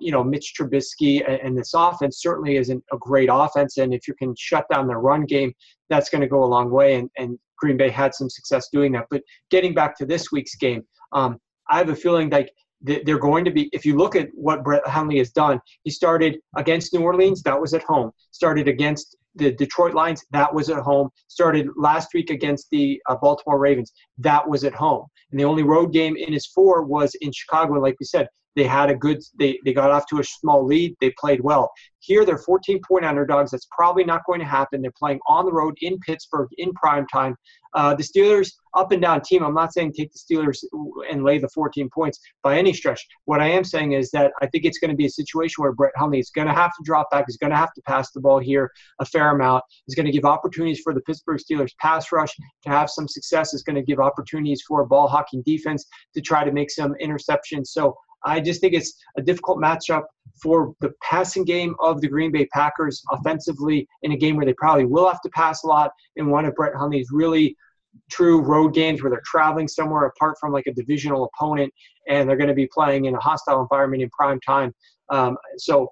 you know, Mitch Trubisky and this offense certainly isn't a great offense. And if you can shut down the run game, that's going to go a long way. And Green Bay had some success doing that. But getting back to this week's game, I have a feeling like they're going to be – if you look at what Brett Hundley has done, he started against New Orleans. That was at home. Started against the Detroit Lions. That was at home. Started last week against the Baltimore Ravens. That was at home. And the only road game in his four was in Chicago. Like we said, they had a good – they got off to a small lead. They played well. Here they're 14-point underdogs. That's probably not going to happen. They're playing on the road in Pittsburgh in primetime. The Steelers, up and down team. I'm not saying take the Steelers and lay the 14 points by any stretch. What I am saying is that I think it's going to be a situation where Brett Hundley is going to have to drop back. He's going to have to pass the ball here a fair amount. He's going to give opportunities for the Pittsburgh Steelers pass rush to have some success. It's going to give opportunities for ball hawking defense to try to make some interceptions. So I just think it's a difficult matchup for the passing game of the Green Bay Packers offensively in a game where they probably will have to pass a lot in one of Brett Hundley's really true road games where they're traveling somewhere apart from like a divisional opponent and they're going to be playing in a hostile environment in prime time. So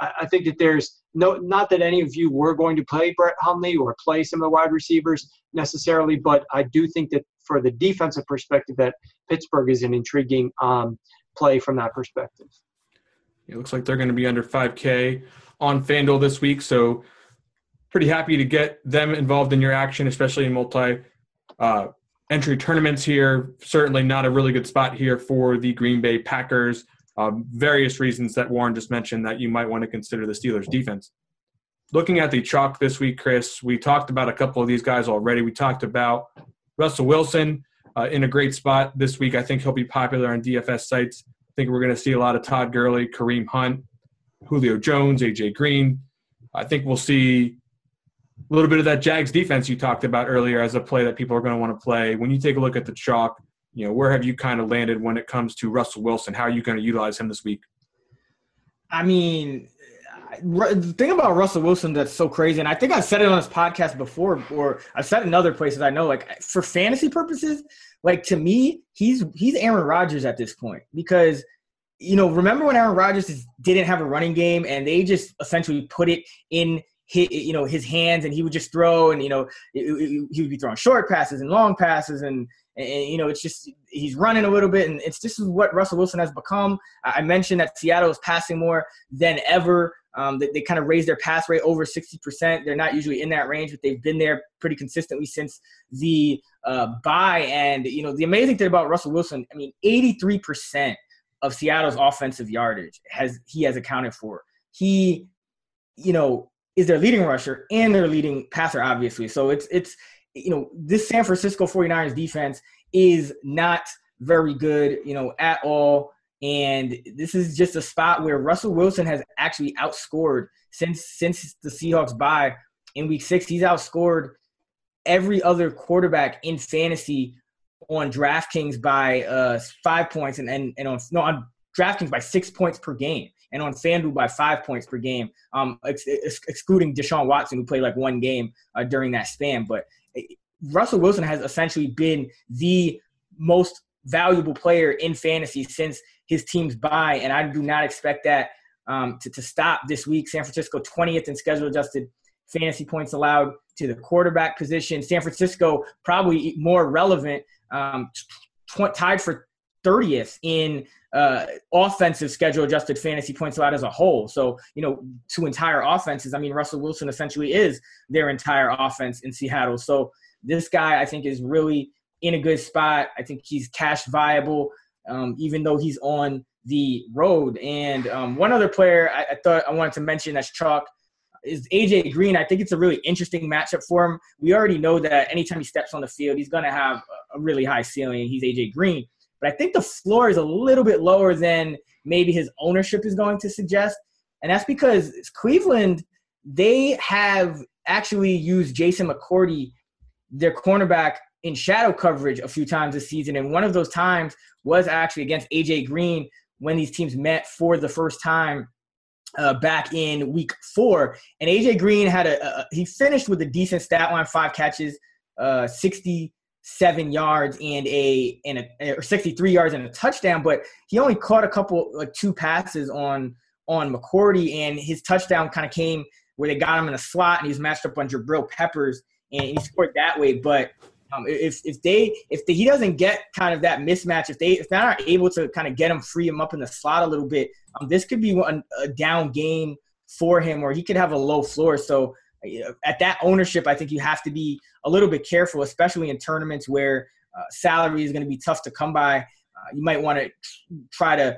I think that there's not that any of you were going to play Brett Hundley or play some of the wide receivers necessarily, but I do think that for the defensive perspective that Pittsburgh is an intriguing play from that perspective. It looks like they're going to be under 5K on FanDuel this week, so pretty happy to get them involved in your action, especially in multi-entry tournaments here. Certainly not a really good spot here for the Green Bay Packers. Various reasons that Warren just mentioned that you might want to consider the Steelers defense. Looking at the chalk this week, Chris, we talked about a couple of these guys already. We talked about Russell Wilson in a great spot this week. I think he'll be popular on DFS sites. I think we're going to see a lot of Todd Gurley, Kareem Hunt, Julio Jones, A.J. Green. I think we'll see a little bit of that Jags defense you talked about earlier as a play that people are going to want to play. When you take a look at the chalk, you know, where have you kind of landed when it comes to Russell Wilson? How are you going to utilize him this week? I mean, the thing about Russell Wilson that's so crazy, and I think I've said it on this podcast before, or I've said it in other places I know, like for fantasy purposes, like to me, he's Aaron Rodgers at this point because, you know, remember when Aaron Rodgers didn't have a running game and they just essentially put it in his hands and he would just throw and, you know, he would be throwing short passes and long passes and you know, it's just he's running a little bit and this is what Russell Wilson has become. I mentioned that Seattle is passing more than ever. They kind of raised their pass rate over 60%. They're not usually in that range, but they've been there pretty consistently since the bye. And, you know, the amazing thing about Russell Wilson, I mean, 83% of Seattle's offensive yardage he has accounted for. He, you know, is their leading rusher and their leading passer, obviously. So it's you know, this San Francisco 49ers defense is not very good, you know, at all. And this is just a spot where Russell Wilson has actually outscored since the Seahawks bye in week 6. He's outscored every other quarterback in fantasy on DraftKings by 5 points on DraftKings by 6 points per game and on FanDuel by 5 points per game, excluding Deshaun Watson, who played like one game during that span. But Russell Wilson has essentially been the most valuable player in fantasy since his team's bye, and I do not expect that to stop this week. San Francisco 20th in schedule-adjusted fantasy points allowed to the quarterback position. San Francisco probably more relevant, tied for 30th in offensive schedule-adjusted fantasy points allowed as a whole. So, you know, to entire offenses, I mean, Russell Wilson essentially is their entire offense in Seattle. So this guy, I think, is really in a good spot. I think he's cash viable. even though he's on the road. And one other player I thought I wanted to mention that's chalk is AJ Green. I think it's a really interesting matchup for him. We already know that anytime he steps on the field, he's going to have a really high ceiling. He's AJ Green. But I think the floor is a little bit lower than maybe his ownership is going to suggest. And that's because Cleveland, they have actually used Jason McCourty, their cornerback, in shadow coverage a few times this season. And one of those times was actually against A.J. Green when these teams met for the first time back in week 4. And A.J. Green had he finished with a decent stat line, 5 catches, 67 yards or 63 yards and a touchdown, but he only caught a couple, like 2 passes on McCourty, and his touchdown kind of came where they got him in a slot and he was matched up on Jabril Peppers and he scored that way. But if he doesn't get kind of that mismatch, if they're not able to kind of get him, free him up in the slot a little bit, this could be a down game for him, or he could have a low floor. So at that ownership, I think you have to be a little bit careful, especially in tournaments where salary is going to be tough to come by. You might want to try to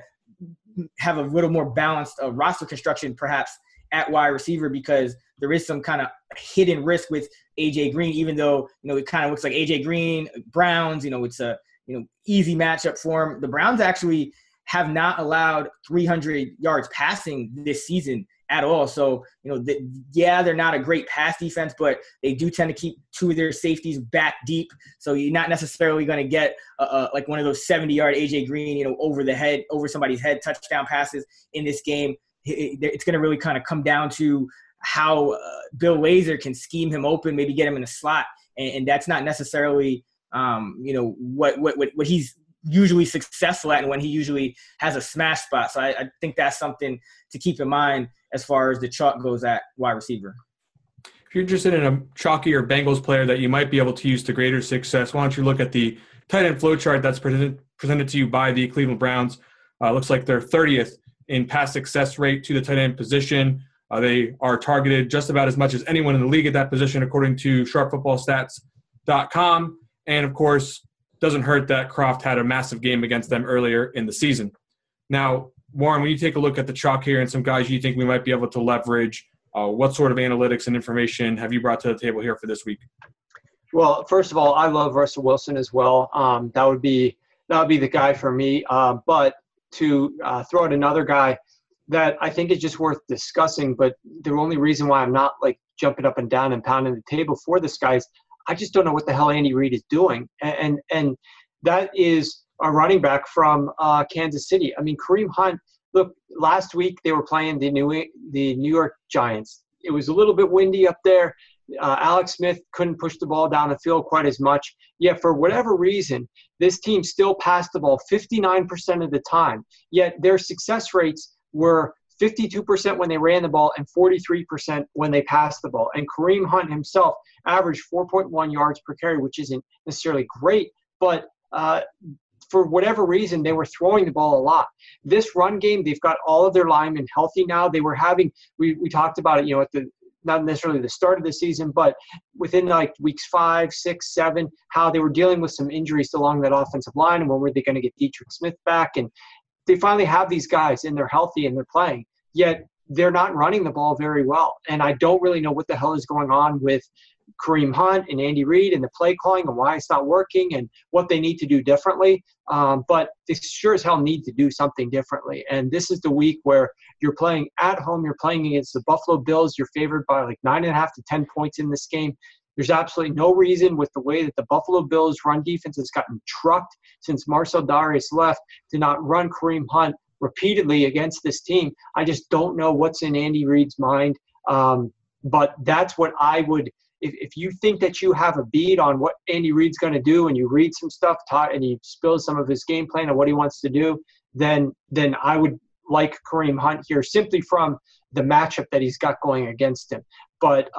have a little more balanced roster construction, perhaps at wide receiver, because there is some kind of hidden risk with AJ Green, even though, it kind of looks like AJ Green, Browns, it's a, easy matchup for him. The Browns actually have not allowed 300 yards passing this season at all. So, they're not a great pass defense, but they do tend to keep 2 of their safeties back deep. So you're not necessarily going to get like one of those 70-yard AJ Green, over somebody's head touchdown passes in this game. It's going to really kind of come down to how Bill Lazor can scheme him open, maybe get him in a slot. And that's not necessarily, what he's usually successful at and when he usually has a smash spot. So I think that's something to keep in mind as far as the chalk goes at wide receiver. If you're interested in a chalkier Bengals player that you might be able to use to greater success, why don't you look at the tight end flow chart that's presented to you by the Cleveland Browns. Looks like they're 30th in pass success rate to the tight end position. They are targeted just about as much as anyone in the league at that position, according to SharpFootballStats.com. And, of course, doesn't hurt that Croft had a massive game against them earlier in the season. Now, Warren, when you take a look at the chalk here and some guys you think we might be able to leverage, what sort of analytics and information have you brought to the table here for this week? Well, first of all, I love Russell Wilson as well. That would be the guy for me. But to throw out another guy that I think is just worth discussing, but the only reason why I'm not like jumping up and down and pounding the table for this guy is I just don't know what the hell Andy Reid is doing. And that is a running back from Kansas City. I mean, Kareem Hunt, look, last week they were playing the New York Giants. It was a little bit windy up there. Alex Smith couldn't push the ball down the field quite as much. Yet for whatever reason, this team still passed the ball 59% of the time. Yet their success rates were 52% when they ran the ball and 43% when they passed the ball. And Kareem Hunt himself averaged 4.1 yards per carry, which isn't necessarily great, but for whatever reason, they were throwing the ball a lot. This run game, they've got all of their linemen healthy now. They were having – we talked about it, at the – not necessarily the start of the season, but within like weeks 5, 6, 7, how they were dealing with some injuries along that offensive line, and when were they going to get Dietrich Smith back? And they finally have these guys, and they're healthy, and they're playing, yet they're not running the ball very well. And I don't really know what the hell is going on with Kareem Hunt and Andy Reid and the play calling and why it's not working and what they need to do differently. But they sure as hell need to do something differently. And this is the week where you're playing at home, you're playing against the Buffalo Bills. You're favored by like 9.5 to 10 points in this game. There's absolutely no reason, with the way that the Buffalo Bills run defense has gotten trucked since Marcel Darius left, to not run Kareem Hunt repeatedly against this team. I just don't know what's in Andy Reid's mind. But that's what I would – If you think that you have a bead on what Andy Reid's going to do, and you read some stuff, and you spill some of his game plan and what he wants to do, then I would like Kareem Hunt here simply from the matchup that he's got going against him. But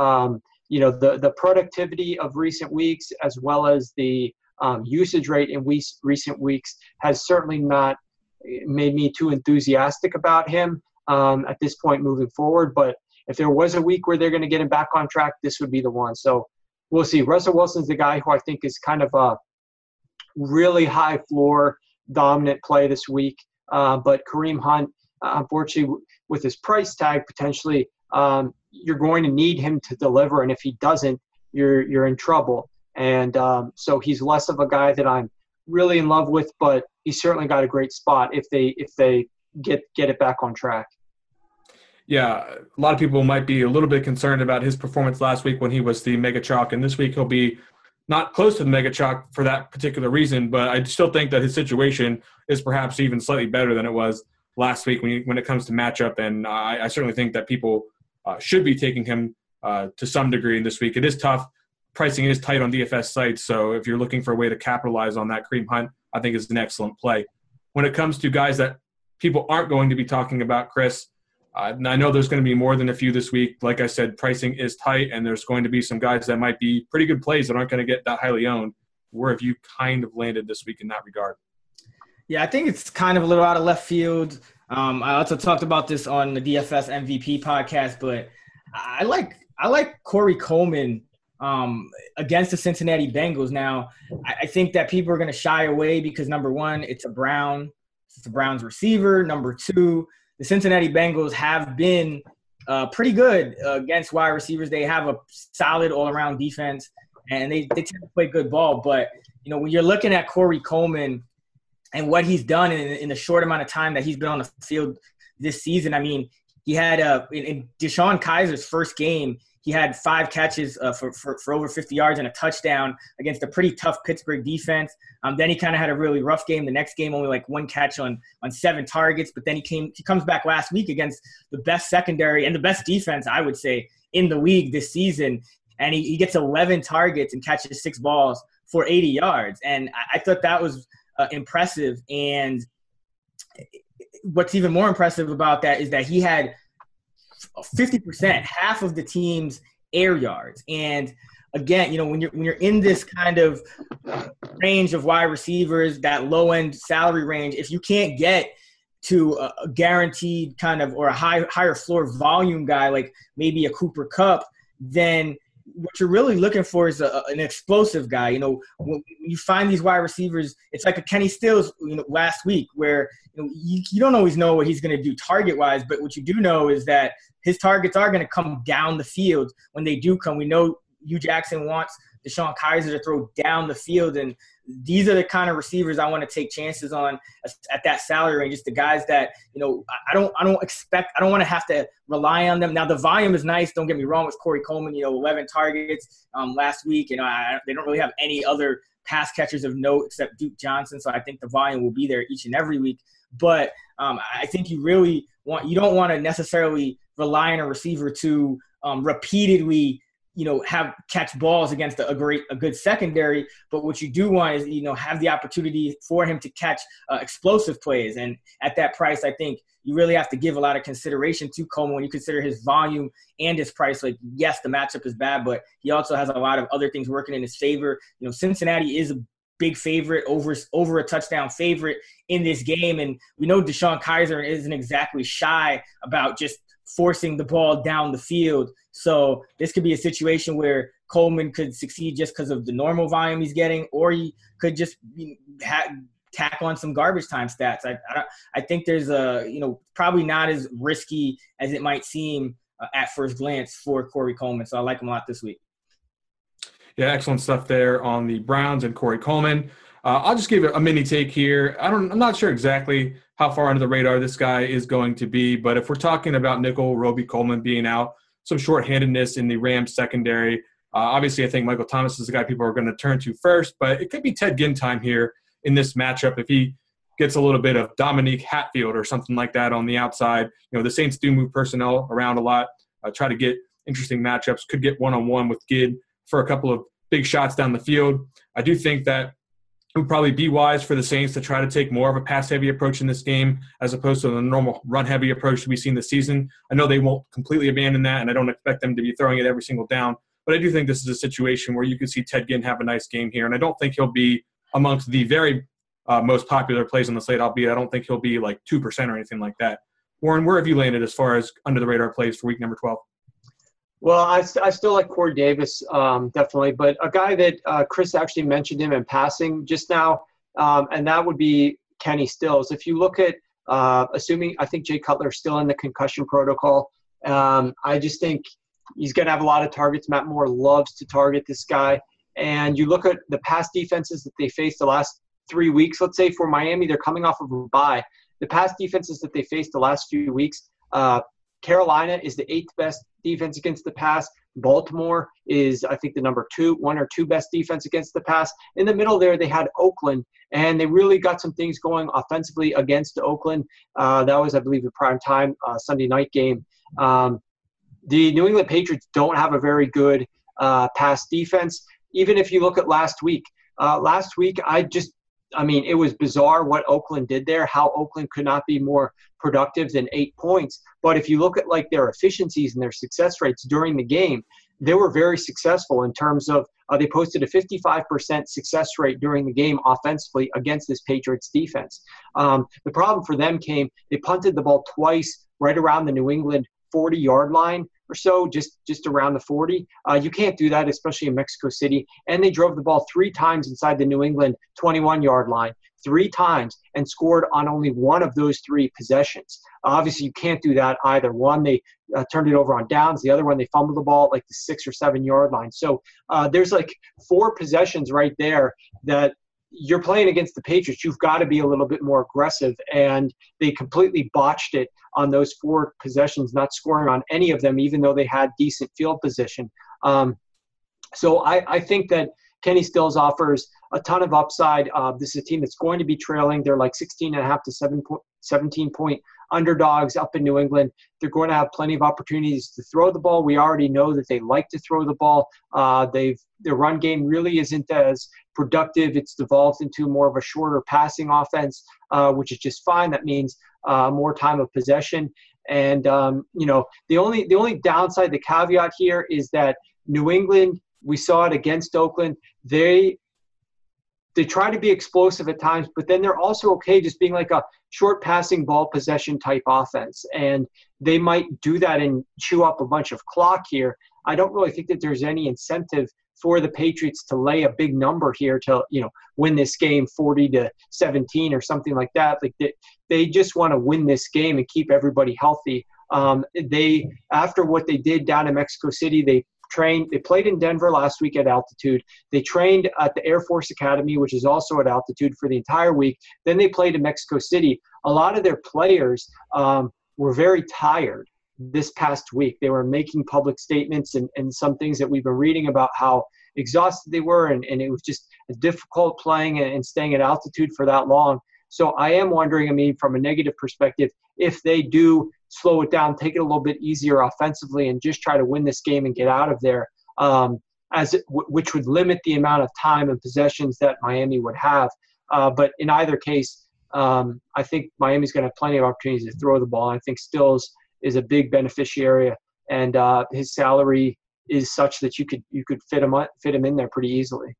the productivity of recent weeks, as well as the usage rate in recent weeks, has certainly not made me too enthusiastic about him at this point moving forward. But if there was a week where they're going to get him back on track, this would be the one. So we'll see. Russell Wilson's the guy who I think is kind of a really high floor dominant play this week. But Kareem Hunt, unfortunately, with his price tag potentially, you're going to need him to deliver. And if he doesn't, you're in trouble. And so he's less of a guy that I'm really in love with, but he's certainly got a great spot if they get it back on track. Yeah, a lot of people might be a little bit concerned about his performance last week when he was the mega chalk, and this week he'll be not close to the mega chalk for that particular reason, but I still think that his situation is perhaps even slightly better than it was last week when it comes to matchup, and I certainly think that people should be taking him to some degree in this week. It is tough. Pricing is tight on DFS sites, so if you're looking for a way to capitalize on that, Kareem Hunt, I think, is an excellent play. When it comes to guys that people aren't going to be talking about, Chris, and I know there's going to be more than a few this week. Like I said, pricing is tight, and there's going to be some guys that might be pretty good plays that aren't going to get that highly owned. Where have you kind of landed this week in that regard? Yeah, I think it's kind of a little out of left field. I also talked about this on the DFS MVP podcast, but I like Corey Coleman against the Cincinnati Bengals. Now, I think that people are going to shy away because, number one, it's a Browns receiver. Number two, the Cincinnati Bengals have been pretty good against wide receivers. They have a solid all-around defense, and they tend to play good ball. But, you know, when you're looking at Corey Coleman and what he's done in the short amount of time that he's been on the field this season, I mean, he had in DeShone Kiser's first game, he had 5 catches for over 50 yards and a touchdown against a pretty tough Pittsburgh defense. Then he kind of had a really rough game. The next game, only like 1 catch on 7 targets. But then he comes back last week against the best secondary and the best defense, I would say, in the league this season. And he gets 11 targets and catches 6 balls for 80 yards. And I thought that was impressive. And what's even more impressive about that is that he had 50%, half of the team's air yards. And again, you know, when you're in this kind of range of wide receivers, that low end salary range, if you can't get to a guaranteed kind of, or a higher floor volume guy, like maybe a Cooper Kupp, then what you're really looking for is an explosive guy. You know, when you find these wide receivers, it's like a Kenny Stills, you know, last week, where, you know, you don't always know what he's going to do target-wise, but what you do know is that his targets are going to come down the field when they do come. We know Hugh Jackson wants DeShone Kiser to throw down the field, and these are the kind of receivers I want to take chances on at that salary range. Just the guys that, you know, I don't want to have to rely on them. Now, the volume is nice. Don't get me wrong with Corey Coleman, you know, 11 targets last week. You know, they don't really have any other pass catchers of note except Duke Johnson. So I think the volume will be there each and every week. But I think you don't want to necessarily rely on a receiver to repeatedly, you know, have catch balls against a good secondary, but what you do want is, you know, have the opportunity for him to catch explosive plays. And at that price, I think you really have to give a lot of consideration to Coleman when you consider his volume and his price. Like, yes, the matchup is bad, but he also has a lot of other things working in his favor. You know, Cincinnati is a big favorite, over a touchdown favorite in this game. And we know DeShone Kiser isn't exactly shy about just forcing the ball down the field. So this could be a situation where Coleman could succeed just because of the normal volume he's getting, or he could just tack on some garbage time stats. I think there's a, you know, probably not as risky as it might seem at first glance for Corey Coleman. So I like him a lot this week. Yeah, excellent stuff there on the Browns and Corey Coleman. I'll just give a mini take here. I'm not sure exactly how far under the radar this guy is going to be, but if we're talking about nickel, Roby Coleman being out, some shorthandedness in the Rams secondary, obviously I think Michael Thomas is the guy people are going to turn to first, but it could be Ted Ginn time here in this matchup if he gets a little bit of Dominique Hatfield or something like that on the outside. You know, the Saints do move personnel around a lot, try to get interesting matchups, could get one-on-one with Ginn for a couple of big shots down the field. I do think that it would probably be wise for the Saints to try to take more of a pass-heavy approach in this game as opposed to the normal run-heavy approach that we've seen this season. I know they won't completely abandon that, and I don't expect them to be throwing it every single down, but I do think this is a situation where you could see Ted Ginn have a nice game here, and I don't think he'll be amongst the very most popular plays on the slate, albeit I don't think he'll be like 2% or anything like that. Warren, where have you landed as far as under-the-radar plays for week number 12? Well, I still like Corey Davis, definitely, but a guy that Chris actually mentioned him in passing just now, and that would be Kenny Stills. If you look at, assuming I think Jay Cutler's still in the concussion protocol, I just think he's going to have a lot of targets. Matt Moore loves to target this guy. And you look at the pass defenses that they faced the last 3 weeks, let's say for Miami, they're coming off of a bye. The pass defenses that they faced the last few weeks, Carolina is the 8th best defense against the pass. Baltimore is, I think, the number 1 or 2 best defense against the pass. In the middle there, they had Oakland, and they really got some things going offensively against Oakland. That was, I believe, a primetime Sunday night game. The New England Patriots don't have a very good pass defense. Even if you look at last week, it was bizarre what Oakland did there, how Oakland could not be more productive than 8 points. But if you look at their efficiencies and their success rates during the game, they were very successful in terms of they posted a 55% success rate during the game offensively against this Patriots defense. The problem for them came, they punted the ball twice right around the New England 40-yard line or so, just around the 40. You can't do that, especially in Mexico City. And they drove the ball 3 times inside the New England 21-yard line, 3 times, and scored on only one of those 3 possessions. Obviously, you can't do that either. One, they turned it over on downs. The other one, they fumbled the ball at the 6 or 7 yard line. So there's 4 possessions right there that you're playing against the Patriots. You've got to be a little bit more aggressive, and they completely botched it on those 4 possessions, not scoring on any of them, even though they had decent field position. So I think that Kenny Stills offers a ton of upside. This is a team that's going to be trailing. They're 16.5 to 17-point underdogs up in New England. They're going to have plenty of opportunities to throw the ball. We already know that they like to throw the ball. Their run game really isn't as productive. It's devolved into more of a shorter passing offense, which is just fine. That means more time of possession. And, the only downside, the caveat here is that New England, we saw it against Oakland. They try to be explosive at times, but then they're also okay just being a short passing ball possession type offense. And they might do that and chew up a bunch of clock here. I don't really think that there's any incentive for the Patriots to lay a big number here to, win this game 40 to 17 or something like that. They just want to win this game and keep everybody healthy. After what they did down in Mexico City, they played in Denver last week at altitude. They trained at the Air Force Academy, which is also at altitude for the entire week. Then they played in Mexico City. A lot of their players were very tired this past week. They were making public statements and some things that we've been reading about how exhausted they were, and it was just difficult playing and staying at altitude for that long. So I am wondering, from a negative perspective, if they do slow it down, take it a little bit easier offensively, and just try to win this game and get out of there, which would limit the amount of time and possessions that Miami would have. But in either case, I think Miami's going to have plenty of opportunities to throw the ball. I think Stills is a big beneficiary, and his salary is such that you could fit him in there pretty easily.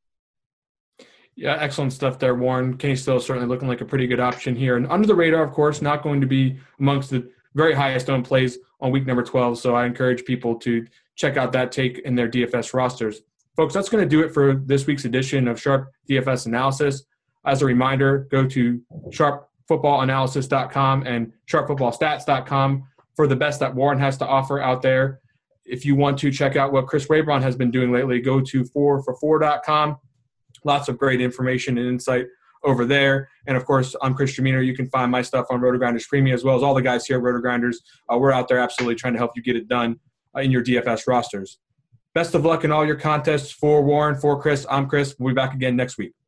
Yeah, excellent stuff there, Warren. Kenny Stills certainly looking like a pretty good option here. And under the radar, of course, not going to be amongst the very highest owned plays on week number 12. So I encourage people to check out that take in their DFS rosters. Folks, that's going to do it for this week's edition of Sharp DFS Analysis. As a reminder, go to SharpFootballAnalysis.com and SharpFootballStats.com for the best that Warren has to offer out there. If you want to check out what Chris Raybon has been doing lately, go to 4for4.com. Lots of great information and insight over there. And, of course, I'm Chris Cimino. You can find my stuff on RotoGrinders Premium, as well as all the guys here at RotoGrinders. We're out there absolutely trying to help you get it done in your DFS rosters. Best of luck in all your contests. For Warren, for Chris, I'm Chris. We'll be back again next week.